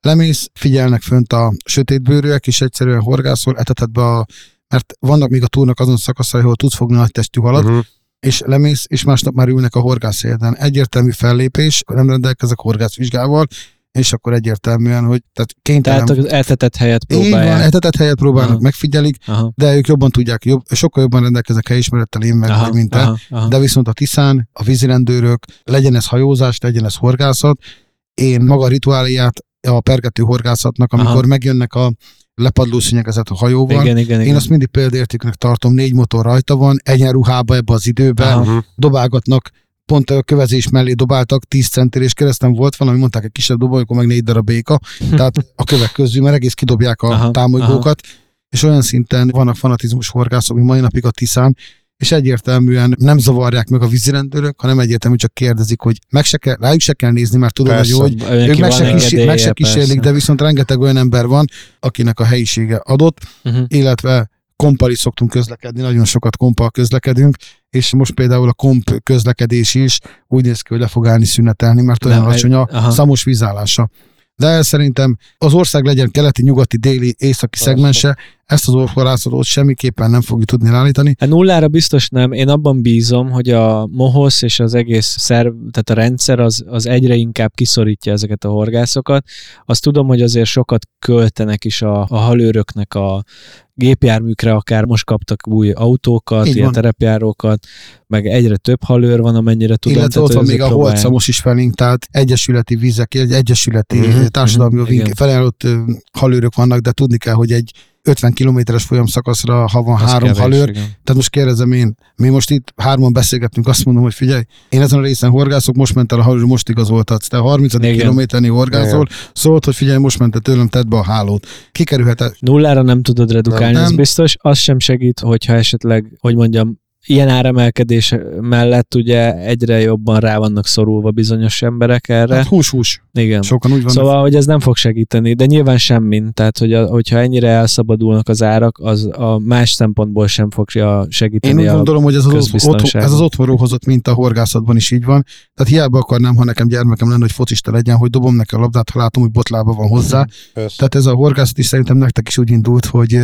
Lemész, figyelnek fönt a sötétbőrűek, és egyszerűen horgászol, eteted be a... Mert vannak még a túrnak azon szakaszai, ahol tudsz fogni nagy testű halat, uh-huh. és lemész, és másnap már ülnek a horgászéden. Egyértelmű fellépés, nem rendelkezek horgászvizsgával, és akkor egyértelműen, hogy tehát kénytelen... Tehát az eltetett helyet próbálják. Így van, eltetett helyet próbálnak, aha. megfigyelik, aha. de ők jobban tudják, jobb, sokkal jobban rendelkeznek helyismerettel, én meg, aha, mint te, de viszont a Tiszán, a vízirendőrök, legyen ez hajózás, legyen ez horgászat, én maga rituáliát a pergető horgászatnak, amikor aha. megjönnek a lepadlószínyekezett a hajóval. Igen, igen, Én igen. azt mindig példaértékűnek tartom, négy motor rajta van, egyenruhába ebbe az időben, aha. dobálgatnak, pont a kövezés mellé dobáltak, tíz centire és keresztem volt valami, mondták egy kisebb dobolykor, meg négy darab béka, tehát a kövek közül, mert egész kidobják a aha, támolygókat, aha. és olyan szinten vannak fanatizmus horgászok, mint mai napig a Tiszán, és egyértelműen nem zavarják meg a vízirendőrök, hanem egyértelműen csak kérdezik, hogy meg se kell, rájuk se kell nézni, mert tudom, persze, hogy jó, hogy ők meg se, kísér, meg se kísérlik, de viszont rengeteg olyan ember van, akinek a helyisége adott, uh-huh. illetve kompal is szoktunk közlekedni, nagyon sokat kompal közlekedünk, és most például a komp közlekedés is úgy néz ki, hogy le fog állni szünetelni, mert olyan alacsony a aha. szamos vízállása. De szerintem az ország legyen keleti, nyugati, déli, északi szegmense, ezt az orrhorászatot semmiképpen nem fogjuk tudni állítani. A nullára biztos nem. Én abban bízom, hogy a mohosz és az egész szerv, tehát a rendszer az, az egyre inkább kiszorítja ezeket a horgászokat. Azt tudom, hogy azért sokat költenek is a, a halőröknek a gépjárműkre, akár most kaptak új autókat, így ilyen van. Terepjárókat, meg egyre több halőr van, amennyire tudom. Illetve ott van még a holcamos is felénk, tehát egyesületi vízek, egy egyesületi mm-hmm. társadalmi mm-hmm. felajánlott halőrök vannak, de tudni kell, hogy egy ötven kilométeres folyamszakaszra, ha van az három kevés, halőr. Igen. Tehát most kérdezem én, mi most itt hárman beszélgettünk, azt mondom, hogy figyelj, én ezen a részen horgászok, most ment el a halőr, most igazoltatsz. Te a harmincadik igen. kilométernél horgászol, igen. szólt, hogy figyelj, most ment el tőlem, tedd be a hálót. Kikerülhet-e? Nullára nem tudod redukálni, ez biztos. Az sem segít, hogyha esetleg, hogy mondjam, ilyen áremelkedés mellett ugye egyre jobban rá vannak szorulva bizonyos emberek erre. Hát hús-hús. Igen. Sokan úgy van. Szóval, hogy ez nem fog segíteni, de nyilván semmin. Tehát, hogy a, hogyha ennyire elszabadulnak az árak, az a más szempontból sem fogja segíteni. Én úgy gondolom, hogy ez az, otthon, ez az otthonról hozott mint a horgászatban is így van. Tehát hiába akarnám, ha nekem gyermekem lenne, hogy focista legyen, hogy dobom neki a labdát, ha látom, hogy botlában van hozzá. Persze. Tehát ez a horgászat is szerintem nektek is úgy indult, hogy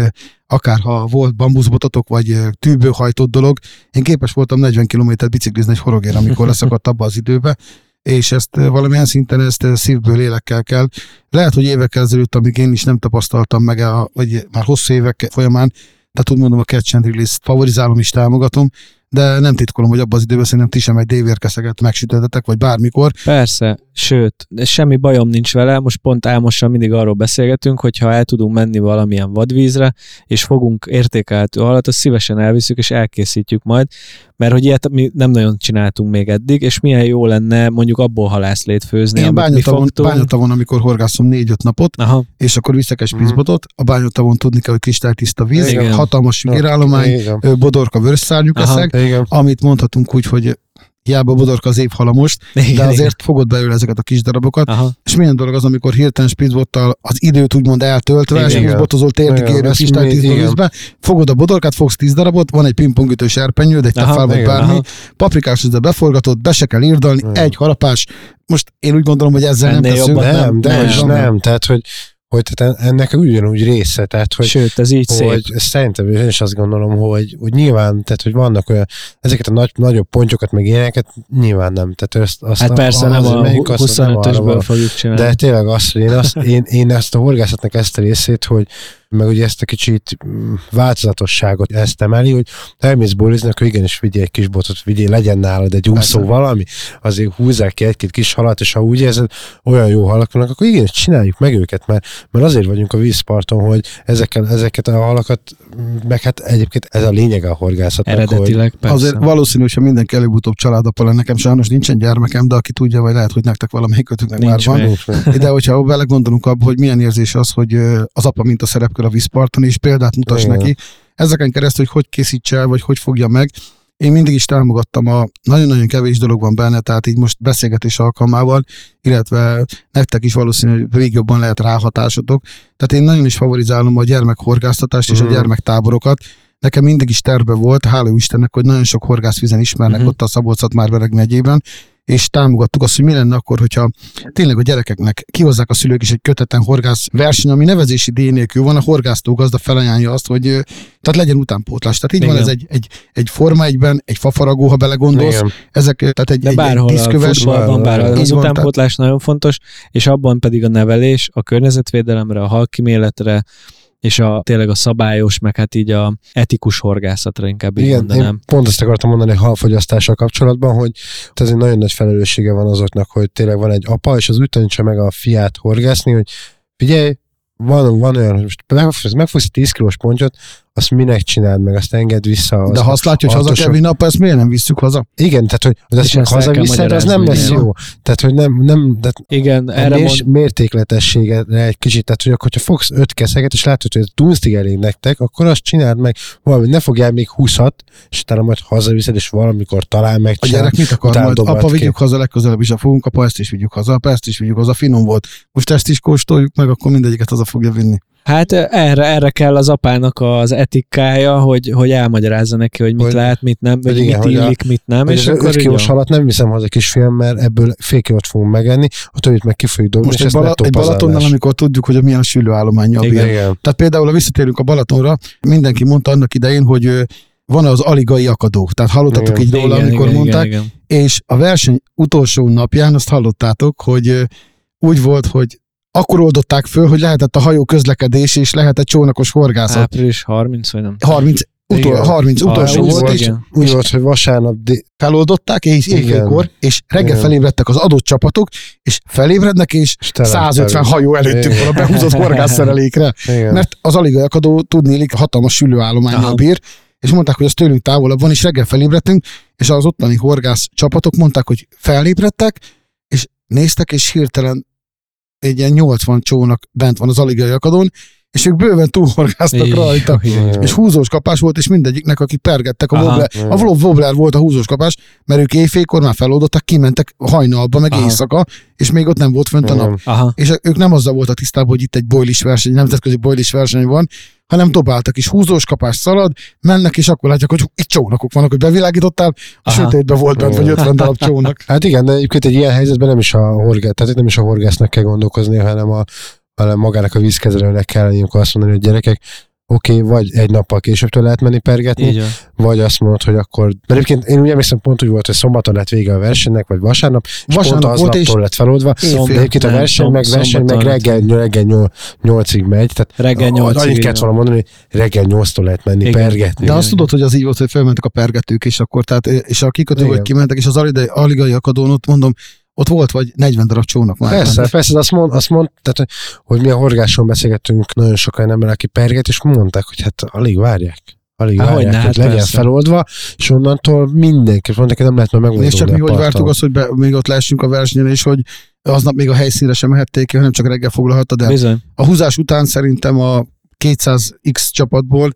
akárha volt bambuszbototok, vagy tűből hajtott dolog, én képes voltam negyven kilométert biciklizni egy horogér, amikor leszakadt abba az időbe, és ezt valamilyen szinten ezt szívből, lélekkel kell. Lehet, hogy évekkel ezelőtt, amíg én is nem tapasztaltam meg, a, vagy már hosszú évek folyamán, tehát úgy mondom, a catch and release-t favorizálom és támogatom, de nem titkolom, hogy abban az időben szerintem ti sem egy dévérkeszeget megsütöttetek, vagy bármikor. Persze, sőt, semmi bajom nincs vele, most pont Álmossal mindig arról beszélgetünk, hogy ha el tudunk menni valamilyen vadvízre, és fogunk értékelhető halat, azt szívesen elviszük, és elkészítjük majd, mert hogy ilyet mi nem nagyon csináltunk még eddig, és milyen jó lenne mondjuk abból halászlét főzni. Én bányatavon, amikor horgászom négy-öt napot, aha, és akkor viszek egy spicbotot, a bányatavon tudni kell, hogy kristálytiszta víz, igen, hatalmas vérállomány, bodorka vörösszárnyú eszek, igen, amit mondhatunk úgy, hogy hiába bodorka az évhala most, igen, de azért igen, fogod belőle ezeket a kis darabokat, aha, és milyen dolog az, amikor hirtelen spicbottal az időt úgymond eltöltve, igen, és igen, botozol térdig érő a kistálytízbe, fogod a bodorkát, fogsz tíz darabot, van egy pingpongütő serpenyőd, egy tefál vagy bármi, paprikásüzbe beforgatod, be se kell írdalni, igen, egy harapás. Most én úgy gondolom, hogy ezzel ennél nem teszünk. Nem, de nem, nem, nem, tehát hogy hogy tehát ennek ugyanúgy része, tehát hogy, sőt, ez így hogy szerintem én is azt gondolom, hogy, hogy nyilván, tehát hogy vannak olyan, ezeket a nagy, nagyobb pontyokat meg ilyeneket nyilván nem, tehát ezt, azt hát a, persze az, nem az, a huszonötösből fogjuk csinálni. De tényleg azt, hogy én, azt, én, én ezt a horgászatnak ezt a részét, hogy meg ugye ezt a kicsit változatosságot ezt emeli, hogy elmész bólizni, akkor igenis vigyél egy kis botot, vigyél, legyen nálad egy úszó valami, azért húzzák ki egy-két kis halat, és ha úgy érzed, olyan jó halak vannak, akkor igenis csináljuk meg őket, mert, mert azért vagyunk a vízparton, hogy ezeken, ezeket a halakat, meg hát egyébként ez a lényeg a horgászatnak. Eredetileg, hogy... Azért valószínű, hogy mindenki előbb-utóbb családapa lenne, nekem sajnos nincsen gyermekem, de aki tudja, vagy lehet, hogy nektek valamelyikötöknek már van. De hogyha belegondolunk abba, hogy milyen érzés az, hogy az apa mint a szerep a vízparton, és példát mutas igen, neki. Ezeken keresztül, hogy hogy készítse el, vagy hogy fogja meg. Én mindig is támogattam a nagyon-nagyon kevés dolog van benne, tehát így most beszélgetés alkalmával, illetve nektek is valószínű, hogy még jobban lehet ráhatásotok. Tehát én nagyon is favorizálom a gyermekhorgásztatást és mm. a gyermektáborokat. Nekem mindig is terve volt, hála Istennek, hogy nagyon sok horgászvizen ismernek mm. ott a Szabolcs-Szatmár-Bereg megyében, és támogattuk azt, hogy mi lenne akkor, hogyha tényleg a gyerekeknek kihozzák a szülők is egy kötetlen horgász verseny, ami nevezési díj nélkül van, a horgásztó gazda felajánlja azt, hogy tehát legyen utánpótlás. Tehát így igen, van ez egy, egy, egy forma egyben, egy fafaragó, ha belegondolsz. Igen. Ezek, tehát egy, de bárhol egy diszköves, a futballban, bárhol az utánpótlás tehát... nagyon fontos, és abban pedig a nevelés, a környezetvédelemre, a halkiméletre, és a, tényleg a szabályos, meg hát így a etikus horgászatra inkább így igen, mondanám. Én pont ezt akartam mondani halfogyasztással kapcsolatban, hogy ez egy nagyon nagy felelőssége van azoknak, hogy tényleg van egy apa, és az úgy tanítsa meg a fiát horgászni, hogy figyelj, van, van olyan, hogy most megfogsz, megfogsz tíz kilós pontyot, azt minek csináld meg, azt engedd vissza. Az de ha azt látja, hogy haza kell vinni, ezt miért nem visszük haza? Igen, tehát hogy az ezt haza visszed, az nem lesz jó. Tehát, hogy nem, nem, tehát igen, erre mond... mértékletességre egy kicsit, tehát, hogy akkor, ha fogsz öt keszeget, és látod, hogy ez dunsztig elég nektek, akkor azt csináld meg valamit, ne fogjál még húszat, és utána majd hazaviszed, és valamikor talál meg. A gyerek mit akar majd? Apa, vigyük haza, legközelebb is a fogunk, apa, ezt is vigyük haza, apa, ezt is vigyük haza, finom volt. Most ezt is kóstoljuk meg, akkor mindegyiket haza fogja vinni. Hát erre, erre kell az apának az etikája, hogy, hogy elmagyarázza neki, hogy mit hogy, lát, mit nem, hogy igen, mit illik, mit nem. És az öt kilós halat nem viszem haza kisfiam, mert ebből fél kilót fogunk megenni, a többit meg ki fogjuk dolgozni. Most egy, bala, egy Balatonnal, amikor tudjuk, hogy milyen sülőállománya bír. Tehát például, ha visszatérünk a Balatonra, mindenki mondta annak idején, hogy van az aligai akadó. Tehát hallottatok igen, így róla, igen, amikor igen, mondták. Igen, igen. És a verseny utolsó napján azt hallottátok, hogy úgy volt, hogy akkor oldották föl, hogy lehetett a hajó közlekedés, és lehetett csónakos horgászat. április harmincadika vagy nem? harminc utol, harminc utolsó volt, és úgy volt, hogy vasárnap dé- feloldották, és éjfélkor, és reggel igen, felébredtek az adott csapatok, és felébrednek, és százötven hajó előttünk van a behúzott horgászszerelékre. Igen. Mert az aligai akadó tudnélik hatalmas sülőállománnyal bír, és mondták, hogy az tőlünk távolabb van, és reggel felébredtünk, és az ottani horgász csapatok mondták, hogy felébredtek, és néztek, és hirtelen egy ilyen nyolcvan csónak bent van az aligai akadón, és ők bőven túlhorgáztak így, rajta. Így. És húzós kapás volt, és mindegyiknek, akik pergettek, a wobbler, a wobbler volt a húzós kapás, mert ők éjfélkor már feloldottak, kimentek hajnalba, meg aha, éjszaka, és még ott nem volt fönt a nap. Aha. És ők nem azzal voltak tisztában, hogy itt egy boilis verseny, nemzetközi boilis verseny van, hanem dobáltak is, húzós kapás szalad, mennek, és akkor látják, hogy itt csónakok vannak, hogy bevilágítottál, a aha, sötétben volt bent, vagy ötven darab csónak. Hát igen, de egyébként egy ilyen helyzetben nem is a horgász, tehát nem is a horgásznak kell gondolkozni, hanem a hanem magának a vízkezelőnek kell, amikor azt mondani, hogy gyerekek, oké, okay, vagy egy nappal későbbtől lehet menni pergetni, vagy azt mondod, hogy akkor... De egyébként én úgy emlékszem, pont úgy volt, hogy szombaton lett vége a versenynek, vagy vasárnap, és vasárnap pont az volt, naptól lett feloldva. Egyébként a verseny meg, verseny, meg reggel, reggel nyol, nyolcig megy, tehát reggel nyolcig, annyit kellett volna mondani, hogy reggel nyolctól lehet menni igen. pergetni. De azt tudod, hogy az így volt, hogy felmentek a pergetők, és akkor tehát, és a kikötőből kimentek, és az aligai akadón ott mondom, ott volt, vagy negyven darab csónak már. Persze, persze, azt mond, azt mond, tehát, hogy mi a horgáson beszélgettünk nagyon sokan ember, aki perget, és mondták, hogy hát alig várják. Alig Há, várják, hát, hogy legyen persze. feloldva, és onnantól mindenki, mondták, hogy nem lehet már megoldani. És csak mi, hogy vártuk azt, hogy be, még ott lehessünk a versenyen, és hogy aznap még a helyszínre sem mehették ki, hanem csak reggel foglalhatta, de bizony. A húzás után szerintem a kétszáz X csapatból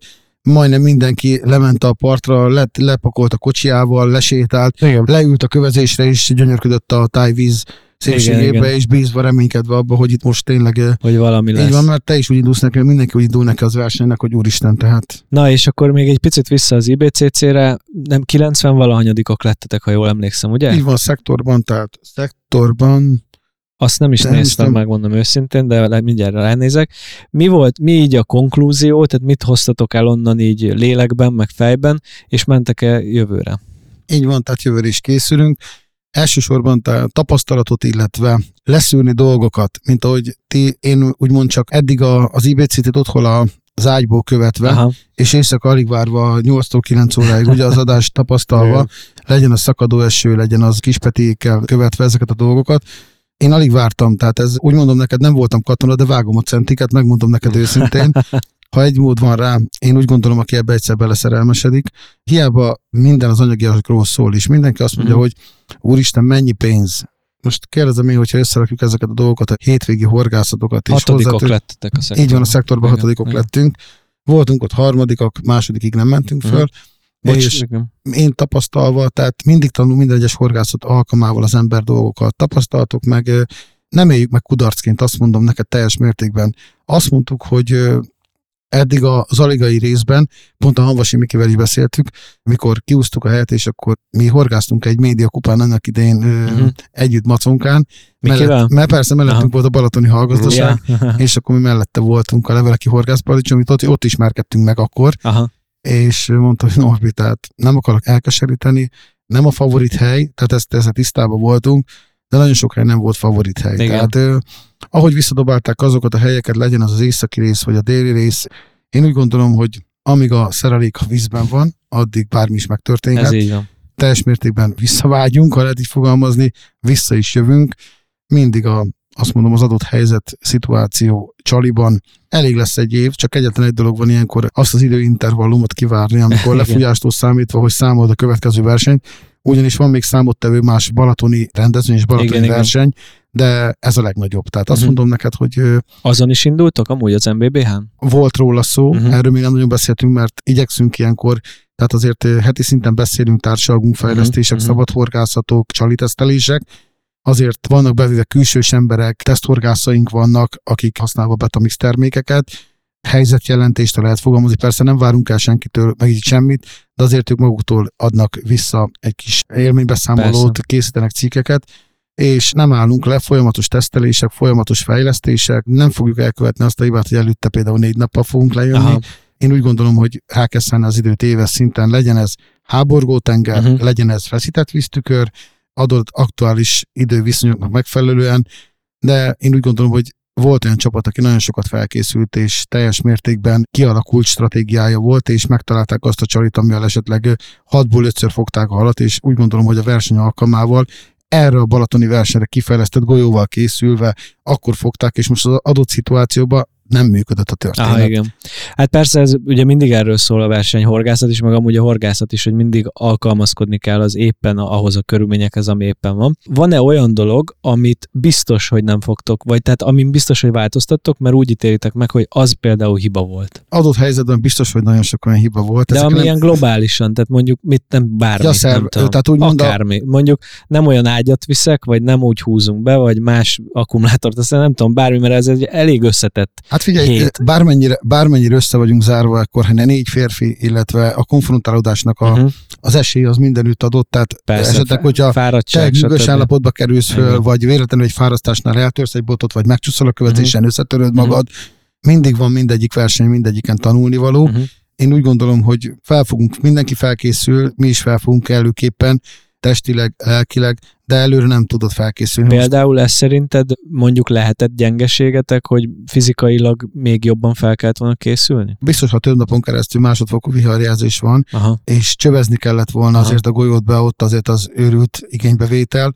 majdnem mindenki lement a partra, le, lepakolt a kocsiával, lesétált, igen. leült a kövezésre, és gyönyörködött a tájvíz szépségébe, és bízva, reménykedve abba, hogy itt most tényleg hogy valami így lesz. Van, mert te is úgy indulsz neki, mindenki úgy indul neki az versenynek, hogy úristen, tehát. Na, és akkor még egy picit vissza az i bé cé cére, nem kilencven valahanyadikok lettetek, ha jól emlékszem, ugye? Így van, szektorban, tehát szektorban... Azt nem is nem néztem, nem... megmondom őszintén, de mindjárt ránézek. Mi volt, mi így a konklúzió, tehát mit hoztatok el onnan így lélekben, meg fejben, és mentek-e jövőre? Így van, tehát jövőre is készülünk. Elsősorban tapasztalatot, illetve leszűrni dolgokat, mint ahogy ti, én úgymond csak eddig a, az i bé cé cét otthon a az ágyból követve, aha. és éjszaka alig várva nyolctól kilenc óráig, ugye az adást tapasztalva, legyen az szakadó eső, legyen az kispetékkel követve ezeket a dolgokat. Én alig vártam, tehát ez, úgy mondom neked, nem voltam katona, de vágom a centiket, megmondom neked őszintén. Ha egy mód van rá, én úgy gondolom, aki ebbe egyszer beleszerelmesedik, hiába minden az anyagiakról szól is. Mindenki azt mondja, mm. hogy úristen, mennyi pénz. Most kérdezem én, hogyha összerakjuk ezeket a dolgokat, a hétvégi horgászatokat is. Hatodikok lettetek a szektorban. Így van, a szektorban igen, hatodikok igen. lettünk. Voltunk ott harmadikak, másodikig nem mentünk mm. föl. Bocs, és nekem. Én tapasztalva, tehát mindig tanul minden egyes horgászat alkalmával az ember dolgokat. Tapasztaltok meg, nem éljük meg kudarcként, azt mondom neked teljes mértékben. Azt mondtuk, hogy eddig az aligai részben, pont a Hanvasi Mikivel is beszéltük, mikor kiúztuk a helyet, és akkor mi horgásztunk egy médiakupán annak idején uh-huh. együtt Maconkán. Mellett, mert persze mellettünk aha. volt a balatoni hallgazdaság, yeah. és akkor mi mellette voltunk a leveleki horgászparadicsom, amit ott, ott ismerkedtünk meg akkor. Aha. És mondta, hogy Norbi, tehát nem akarok elkeseríteni, nem a favorit hely, tehát ezt, ezt tisztában voltunk, de nagyon sok hely nem volt favorit hely. Igen. Tehát ahogy visszadobálták azokat a helyeket, legyen az az északi rész, vagy a déli rész, én úgy gondolom, hogy amíg a szerelék a vízben van, addig bármi is megtörténhet. Ez így van. Teljes mértékben visszavágyunk, ha lehet így fogalmazni, vissza is jövünk. Mindig a, azt mondom, az adott helyzet, szituáció csaliban elég lesz egy év, csak egyetlen egy dolog van ilyenkor, azt az időintervallumot kivárni, amikor lefújástól számítva, hogy számolod a következő versenyt, ugyanis van még számottevő más balatoni rendezvény és balatoni igen, verseny, igen. de ez a legnagyobb. Tehát uh-huh. azt mondom neked, hogy... Azon is indultok amúgy az em bé bé hán? Volt róla szó, uh-huh. erről még nem nagyon beszéltünk, mert igyekszünk ilyenkor, tehát azért heti szinten beszélünk, társalgunkfejlesztések, uh-huh. szabadhorgászatok, csalitesztelések. Azért vannak bevéve külsős emberek, teszthorgászaink vannak, akik használva Beta-Mix termékeket, helyzetjelentést lehet fogalmazni, persze nem várunk el senkitől meg így semmit, de azért ők maguktól adnak vissza egy kis élménybeszámolót, persze. készítenek cikkeket, és nem állunk le, folyamatos tesztelések, folyamatos fejlesztések, nem fogjuk elkövetni azt a hibát, hogy előtte például négy nappal fogunk lejönni. Aha. Én úgy gondolom, hogy rá kell szállni az időt éves szinten, legyen ez háborgótenger, uh-huh. legyen ez feszített víztükör, adott aktuális időviszonyoknak megfelelően, de én úgy gondolom, hogy volt olyan csapat, aki nagyon sokat felkészült, és teljes mértékben kialakult stratégiája volt, és megtalálták azt a csalit, amivel esetleg hatból ötször fogták a halat, és úgy gondolom, hogy a verseny alkalmával erre a balatoni versenyre kifejlesztett golyóval készülve, akkor fogták, és most az adott szituációban nem működött a történet. Aha, igen. Hát persze ez ugye mindig erről szól a versenyhorgászat is, meg amúgy a horgászat is, hogy mindig alkalmazkodni kell az éppen ahhoz a körülményekhez, ami éppen van. Van-e olyan dolog, amit biztos, hogy nem fogtok, vagy tehát amin biztos, hogy változtattok, mert úgy ítélitek meg, hogy az például hiba volt? Adott helyzetben biztos, hogy nagyon sok olyan hiba volt. De ami ilyen globálisan, tehát mondjuk mit nem bármi, ja, szerv, nem tudom, tehát úgy akármi. A... Mondjuk nem olyan ágyat viszek, vagy nem úgy húzunk be, vagy más akkumulátort, aztán nem tudom, bármi, mert ez egy elég összetett. Hát figyelj, bármennyire, bármennyire össze vagyunk zárva, akkor ne négy férfi, illetve a konfrontálódásnak a, uh-huh. az esély az mindenütt adott, tehát persze, esetleg, hogyha te nyugos állapotba kerülsz föl, igen. vagy véletlenül egy fárasztásnál eltörsz egy botot, vagy megcsúszol a követésen, uh-huh. összetöröd magad, mindig van mindegyik verseny, mindegyiken tanulnivaló. Uh-huh. Én úgy gondolom, hogy fel fogunk, mindenki felkészül, mi is fel fogunk előképpen, testileg, lelkileg, de előre nem tudod felkészülni. Például ez szerinted mondjuk lehetett gyengeségetek, hogy fizikailag még jobban fel kellett volna készülni? Biztos, ha több napon keresztül másodfokú viharjelzés van, Aha. és csövezni kellett volna Aha. azért a golyót be, ott azért az őrült igénybevétel,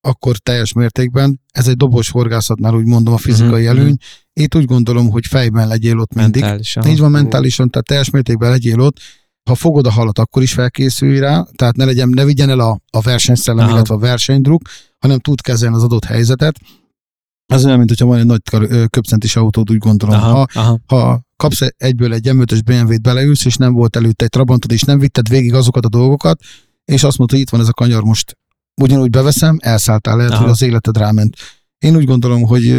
akkor teljes mértékben. Ez egy dobos horgászatnál úgy mondom a fizikai uh-huh. előny. Én úgy gondolom, hogy fejben legyél ott mindig. Mentálisan. Így van, mentálisan, tehát teljes mértékben legyél ott. Ha fogod a halat, akkor is felkészülj rá, tehát ne, legyen, ne vigyen el a, a versenyszellem, illetve a versenydruk, hanem tud kezelni az adott helyzetet. Ez olyan, mint hogyha van egy nagy köpcentis autót, úgy gondolom. Aha, ha, aha. ha kapsz egyből egy M ötös bé em vé-t beleülsz, és nem volt előtte egy trabantod, és nem vitted végig azokat a dolgokat, és azt mondta, hogy itt van ez a kanyar, most ugyanúgy beveszem, elszálltál, lehet, aha. hogy az életed ráment. Én úgy gondolom, hogy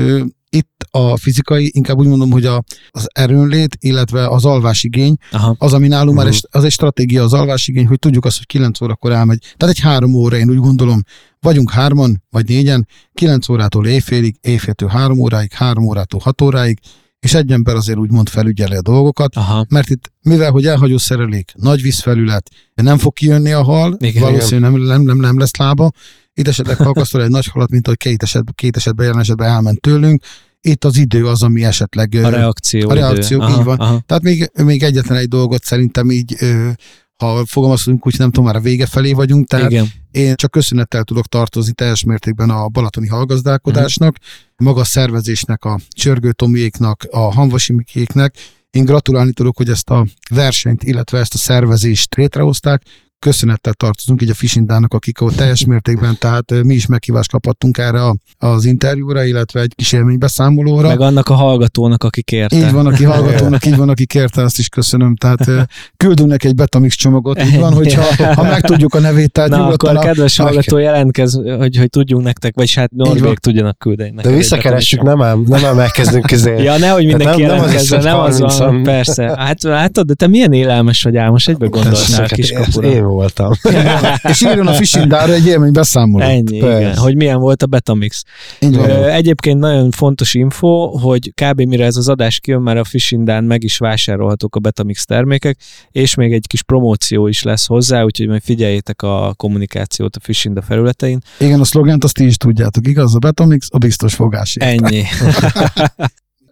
itt a fizikai, inkább úgy mondom, hogy a, az erőnlét, illetve az alvásigény, Aha. az, ami nálunk már egy, az egy stratégia, az alvásigény, hogy tudjuk azt, hogy kilenc órakor elmegy. Tehát egy három óra, én úgy gondolom, vagyunk hárman, vagy négyen, kilenc órától éjfélig, éjféltől három óráig, három órától hat óráig, és egy ember azért úgymond felügyeli a dolgokat, Aha. mert itt, mivel, hogy elhagyó szerelék, nagy vízfelület, nem fog kijönni a hal, igen, valószínűleg nem, nem, nem, nem lesz lába, itt esetleg akasztol egy nagy halat, mint ahogy két esetben, két esetben jelen esetben elment tőlünk, itt az idő az, ami esetleg... A reakció. A reakció, aha, így van. Aha. Tehát még, még egyetlen egy dolgot szerintem így, ha fogalmazunk úgy, nem tudom, már a vége felé vagyunk, tehát Igen. én csak köszönettel tudok tartozni teljes mértékben a balatoni hallgazdálkodásnak, uh-huh. maga a szervezésnek, a Csörgő Tomiéknak, a Hanvasi Mikéknek. Én gratulálni tudok, hogy ezt a versenyt, illetve ezt a szervezést létrehozták. Köszönettel tartozunk így a Fishindának, akik ott teljes mértékben, tehát mi is meghívást kaphattunk erre az interjúra, illetve egy kis élménybeszámolóra. Meg annak a hallgatónak, aki kérte. Így van, aki hallgatónak, így van, aki kérte, azt is köszönöm. Tehát küldünk neki egy Beta-Mix csomagot, így van, hogyha ha megtudjuk a nevét, tehát Na, nyugodtan. Na akkor kedves a... hallgató, jelentkez, hogy, hogy tudjunk nektek, vagy hát Norvég tudjanak küldeni nektek. De visszakeressük, nem ám, nem ám elkezdünk közé. Ja, nehogy mindenki nem, jelentkezzen, nem az, nem az van, persze. Hát látod, de te milyen élelmes vagy Álmos, egybe gondolnál kiskapura. voltam. És írjon a Fishindára egy élménybeszámolót. Ennyi, igen, hogy milyen volt a Beta-Mix. Egyébként nagyon fontos info, hogy kb. Mire ez az adás kijön, már a Fishindán meg is vásárolhatók a Beta-Mix termékek, és még egy kis promóció is lesz hozzá, úgyhogy majd figyeljétek a kommunikációt a Fishinda felületein. Igen, a szlogent azt ti is tudjátok, igaz? A Beta-Mix a biztos fogásért. Ennyi.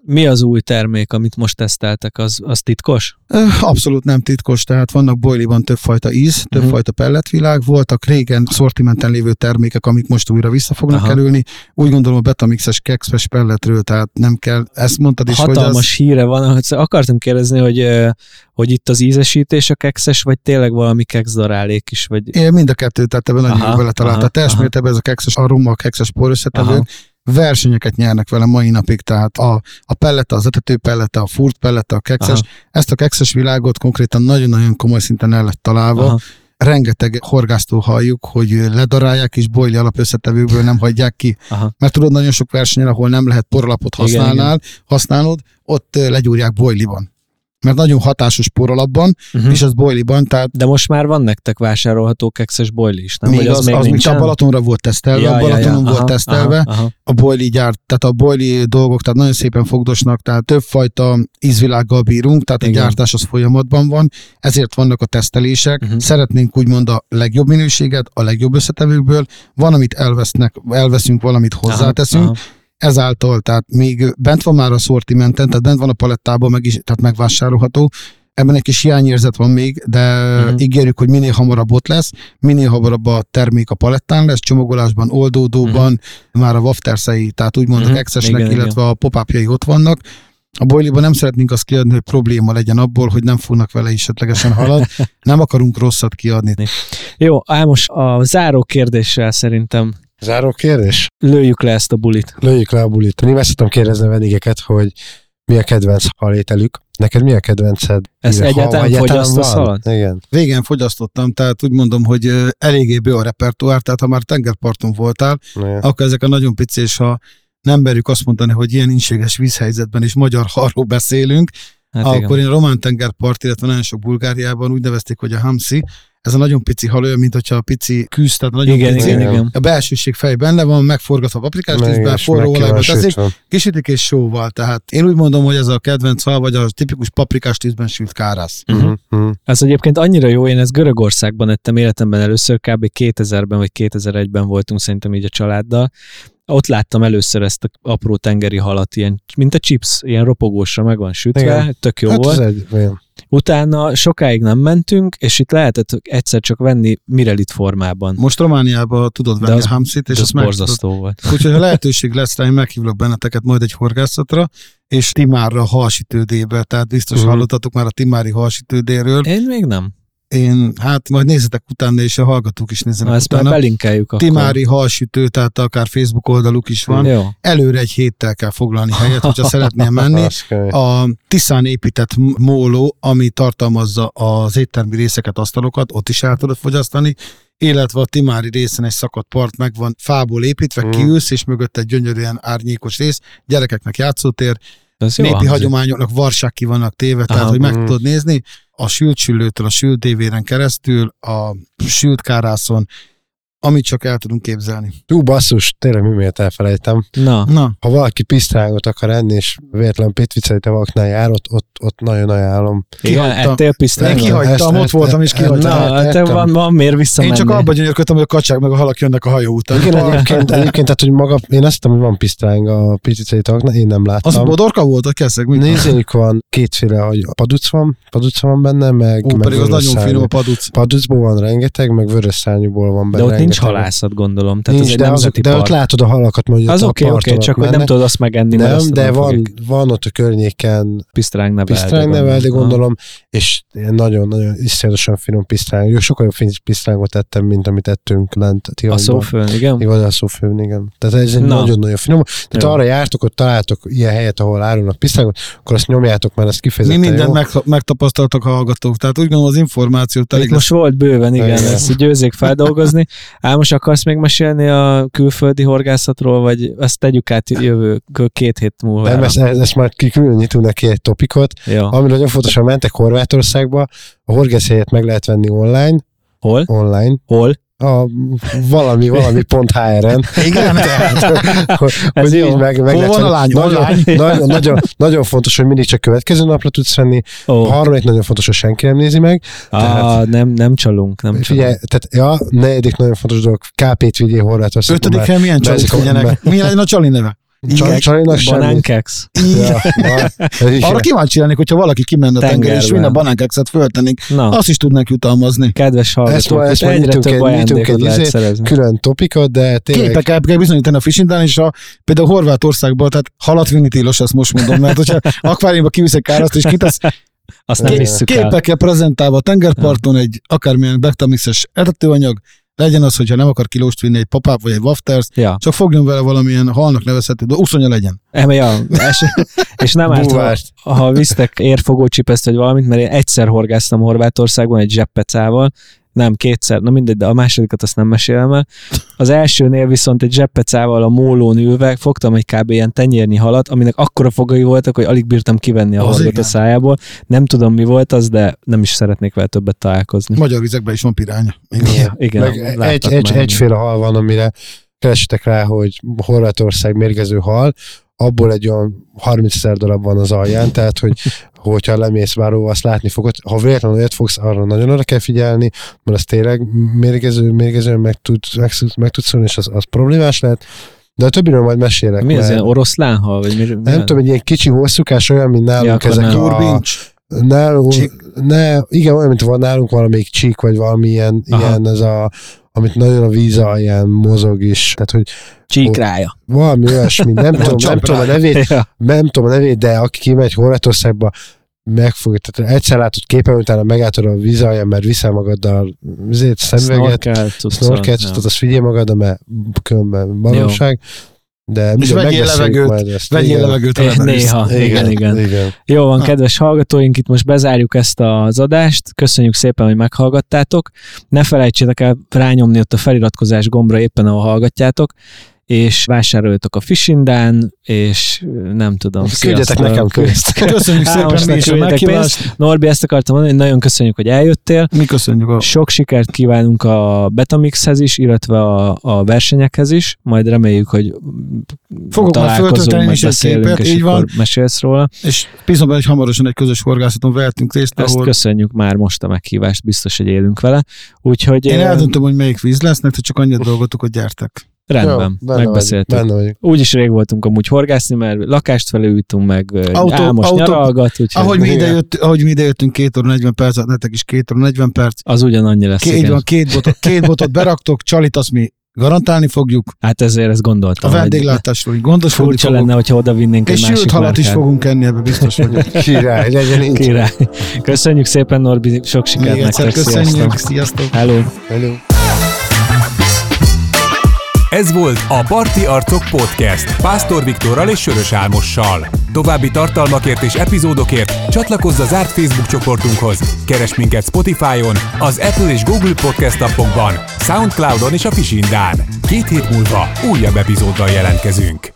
Mi az új termék, amit most teszteltek, az, az titkos? Abszolút nem titkos, tehát vannak boiliban többfajta íz, többfajta uh-huh. pelletvilág, voltak régen szortimenten lévő termékek, amik most újra vissza fognak Aha. kerülni. Úgy gondolom a Beta-Mixes kekszes pelletről, tehát nem kell, ezt mondtad is, Hatalmas hogy Hatalmas ez... híre van, hogy akartam kérdezni, hogy, hogy itt az ízesítés a kekszes, vagy tényleg valami kexdarálék is? Vagy... É, mind a kettő, tehát ebben nagyon jól beletaláltál. Teljes mértékben ez a kekszes aroma, a kekszes porösszetevők, versenyeket nyernek vele mai napig, tehát a, a pellete, az etető pellete, a furt pellete, a kekszes. Aha. Ezt a kekszes világot konkrétan nagyon-nagyon komoly szinten el lett találva. Aha. Rengeteg horgásztól halljuk, hogy ledarálják és boili alapösszetevőkből nem hagyják ki. Aha. Mert tudod, nagyon sok versenyen, ahol nem lehet poralapot használnál, használod, ott legyúrják boiliban. Mert nagyon hatásos poralapban, uh-huh. és az boiliban, tehát... De most már van nektek vásárolható kekszes boili is, nem? Még vagy az, az, még az mint a Balatonra volt tesztelve, ja, a Balatonon ja, ja. volt aha, tesztelve, aha, aha. a boili gyárt, tehát a boili dolgok, tehát nagyon szépen fogdosnak, tehát többfajta ízvilággal bírunk, tehát Igen. a gyártás az folyamatban van, ezért vannak a tesztelések, uh-huh. szeretnénk úgymond a legjobb minőséget, a legjobb összetevőkből, van, amit elvesznek, elveszünk, valamit hozzáteszünk, aha, aha. ezáltal, tehát még bent van már a szortimenten, tehát bent van a palettában, meg is, tehát megvásárolható. Ebben egy kis hiányérzet van még, de uh-huh. ígérjük, hogy minél hamarabb ott lesz, minél hamarabb a termék a palettán lesz, csomagolásban, oldódóban, uh-huh. már a wafterszei, tehát úgymond uh-huh. a kekszesnek, igen, illetve igen. a pop-upjai ott vannak. A boiliban nem szeretnénk azt kiadni, hogy probléma legyen abból, hogy nem fognak vele is esetlegesen halad. Nem akarunk rosszat kiadni. Jó, Álmos, a záró kérdéssel szerintem Záró kérdés? Lőjük le ezt a bulit. Lőjük le a bulit. Én meg szoktam kérdezni a vendégeket, hogy mi a kedvenc halételük. Neked mi a kedvenced? Ezt egyáltalán fogyasztasz halat? Igen. Régen fogyasztottam, tehát úgy mondom, hogy eléggé bő a repertoár, tehát ha már tengerparton voltál, ne. akkor ezek a nagyon pici, és ha nem merjük azt mondani, hogy ilyen ínséges vízhelyzetben is magyar halról beszélünk, Hát akkor én a román-tengerpart, illetve nagyon sok Bulgáriában úgy nevezték, hogy a hamsi, ez a nagyon pici hal, olyan, mint hogyha a pici küsz, tehát nagyon igen, pici. Igen, igen. A belsőség fej benne van, megforgatva a paprikás tízben, forró olajban teszik, kisütik és sóval. Tehát én úgy mondom, hogy ez a kedvenc hal, vagy a tipikus paprikás tízben sült kárász. Uh-huh. Uh-huh. Ez egyébként annyira jó, én ezt Görögországban ettem életemben először, kb. kétezerben vagy kétezer-egyben voltunk szerintem így a családdal. Ott láttam először ezt a apró tengeri halat, ilyen, mint a chips, ilyen ropogósra meg van sütve, igen. Tök jó hát volt. Egy, utána sokáig nem mentünk, és itt lehetett egyszer csak venni mirelit formában. Most Romániában tudod venni a hamszit, és ez borzasztó volt. Úgyhogy ha lehetőség lesz rá, én meghívlak benneteket majd egy horgászatra, és Timárra Halsi tődébe, tehát biztos uh-huh. hallottatok már a Timári Halsi tődéről. Én még nem. Én, hát majd nézzetek utána, és a hallgatók is nézzenek ezt utána. Ezt belinkeljük akkor. Timári Halsi tő, tehát akár Facebook oldaluk is van. Jó. Előre egy héttel kell foglalni helyet, hogyha szeretnél menni. A Tiszán épített móló, ami tartalmazza az éttermi részeket, asztalokat, ott is el tudod fogyasztani, illetve a Timári részen egy szakadt part meg van fából építve, hmm. kiülsz, és mögött egy gyönyörűen árnyékos rész, gyerekeknek játszótér, népi hagyományoknak varság ki vannak téve, tehát aha, hogy meg hmm. tudod nézni. A sült süllőtől, a sült dévéren keresztül, a sült kárászon, amit csak el tudunk képzelni. Ú, basszus, tényleg műmért elfelejtem. Na. Na. Ha valaki pisztrángot akar enni, és véletlen Pétvicseitevő aknál jár, ott, ott, ott nagyon ajánlom. Igen, ettél pisztrángot? Kihagytam, ott voltam és kihagytam. Na, te van, van miért visszamenni? Én csak abban gyönyörködtem, hogy a kacsák meg a halak jönnek a hajó után. Igen, egyébként, egyébként, tehát, hogy maga, én azt tudom, hogy van pisztráng a Pétvicseitevő aknál, én nem láttam. Az bodorka volt a keszeg? Nézzék, van kétféle, hogy paduc van, paduc van benne, meg Ó, meg pedig az nagyon finom a paduc. Paducból van rengeteg, meg vörösszárnyúból van benne. Halászat, gondolom. Tehát nincs, ez de, azok, de ott látod a halakat, mondjuk az a okay, parton. Okay, csak mennek, hogy nem tudod azt megenni. Nem, azt de van, van ott a környéken pisztráng nevel, de gondolom, ha. És nagyon-nagyon iszonyatosan finom pisztráng. Jó, sokkal jobb pisztrángot ettem, mint amit ettünk lent Tihanban. A szófőn, igen? Igen, a szófőn, igen. Tehát ez egy na. nagyon-nagyon finom. Tehát jó. Arra jártok, hogy találtok ilyen helyet, ahol árulnak pisztrángot, akkor azt nyomjátok már, ezt kifejezetten mi mindent meg, megtapasztaltak a hallgatók. Tehát úgy gondolom, az információ telik. Most volt bőven, igen, ezt győzzék feldolgozni. Álmos, akarsz még mesélni a külföldi horgászatról, vagy azt tegyük át jövő két hét múlva? Nem, ezt, ezt már kikülön nyitunk neki egy topikot, ja. Ami nagyon fontosan mentek Horvátországba, a horgászhelyet meg lehet venni online. Hol? Online. Hol? A valami, valami pont há er en. Igen, tehát, hogy, hogy így meg, meg lehet, van a lány? Nagyon, lány? Nagyon, nagyon, nagyon fontos, hogy mindig csak következő napra tudsz venni. Oh. A harmadik nagyon fontos, hogy senki nem nézi meg. Tehát, ah, nem, nem csalunk, nem csalunk. Figyelj, tehát ja, negyedik nagyon fontos dolog, ká pét vigyél Horvátországba. Ötödikre milyen csalit vigyenek? Mi legyen a csali neve? Csalinak semmi. Ja, arra kíváncsi lennék, hogyha valaki kimenne a tengerre, és minden banánkexet föltennék, na. Azt is tudnánk jutalmazni. Kedves hallgatók, ezt egyre nyitunk több ajándékot lehet szerezni. Külön topikot, de tényleg... Képekkel kell bizonyítani a Fishindán, és a, például Horvátországban, tehát halat vinni tilos, azt most mondom, mert hogyha akváriumban kivisz egy káraszt, és kitesz... Azt nem hisszük el. Képekkel prezentálva a tengerparton egy akármilyen Beta-Mixes etetőanyag, legyen az, hogyha nem akar kilóst vinni, egy papáp vagy egy wafters, ja. Csak fogjon vele valamilyen halnak nevezhető, de uszonya legyen. E, ja, és, és nem árt, ha, ha visztek érfogó csipeszt vagy valamit, mert én egyszer horgáztam Horvátországon egy zseppecával, nem kétszer, na mindegy, de a másodikat azt nem mesélem el. Az elsőnél viszont egy zseppecával a mólón ülve fogtam egy kb. Ilyen tenyérnyi halat, aminek akkora fogai voltak, hogy alig bírtam kivenni a horgot a szájából. Nem tudom, mi volt az, de nem is szeretnék vele többet találkozni. Magyar vizekben is van piránya. Igen, igen egy, egy, egyféle hal van, amire keresetek rá, hogy Horvátország mérgező hal, abból egy olyan harmincezer darab van az alján, tehát, hogy hogyha lemész váróval, azt látni fogod. Ha véletlenül olyat fogsz, arra nagyon oda kell figyelni, mert az tényleg mérgező, mérgezően meg tud, meg, meg tud szólni, és az, az problémás lehet. De a többiről majd mesélek. Mi ez, ilyen oroszlánhal? Vagy mi, mi nem el? Tudom, egy ilyen kicsi hosszúkás, olyan, mint nálunk ja, ezek a... Nálunk, ne, igen, olyan, mint van nálunk valamelyik csík, vagy valamilyen ilyen ez a... amit nagyon a víz alján mozog is. Tehát, hogy csíkrája. Ó, valami olyasmi, nem, tudom, nem, tudom a nevét, ja. nem tudom a nevét, de aki kimegy Horvátországba, megfogja. Tehát egyszer látod képen, utána megálltad a víz alján, mert viszel magaddal vizét, szemüveget, snorkelt, tehát azt figyelj magad, mert különben baromság. De és vegyél levegőt, vegyél levegőt. É, néha, igen igen, igen, igen. Jó van, kedves hallgatóink, itt most bezárjuk ezt az adást. Köszönjük szépen, hogy meghallgattátok. Ne felejtsétek el rányomni ott a feliratkozás gombra éppen, ahol hallgatjátok. és vásároltok a Fishindán, és nem tudom. Küldjetek nekem pénzt. Köszönjük szépen, Álmos, mi is a megkívást. Norbi, ezt akartam mondani, nagyon köszönjük, hogy eljöttél. Mi köszönjük. A... Sok sikert kívánunk a Beta-Mixhez is, illetve a, a versenyekhez is. Majd reméljük, hogy fogok találkozunk, meg beszélünk, és akkor mesélsz róla. És bízom benne, hogy hamarosan egy közös horgászaton vehetünk részt. Ezt ahol... köszönjük már most a meghívást, biztos, hogy élünk vele. Úgyhogy, én eldöntöm, hogy melyik víz lesz, nektek csak annyit dolgotok, hogy gyertek. Rendben, jó, megbeszéltünk. Úgyis rég voltunk amúgy horgászni, mert lakást felújítunk, meg autó, Álmos autó, nyaralgat. Úgyhogy... Ahogy, mi ide jött, ahogy mi ide jöttünk két óra negyven perc, nektek is két óra negyven perc. Az ugyanannyi lesz. Két, van, két, botot, két botot beraktok, csalit, azt mi garantálni fogjuk. Hát ezért ezt gondoltam. A vendéglátásról így gondoskodni fogunk. Furcsa lenne, hogyha odavinnénk egy másik márkát. És sült halat is fogunk enni, ebbe biztos vagyok. Király, legyen így. Király. Köszönjük szépen, Norbi, sok sikert nektek. Köszönjük, sziasztok. Hello. Hello. Ez volt a Parti-Arcok Podcast Pásztor Viktorral és Sörös Álmossal. További tartalmakért és epizódokért csatlakozz a zárt Facebook csoportunkhoz. Keresd minket Spotify-on, az Apple és Google Podcast appokban, Soundcloud-on és a Fishindán. Két hét múlva újabb epizóddal jelentkezünk.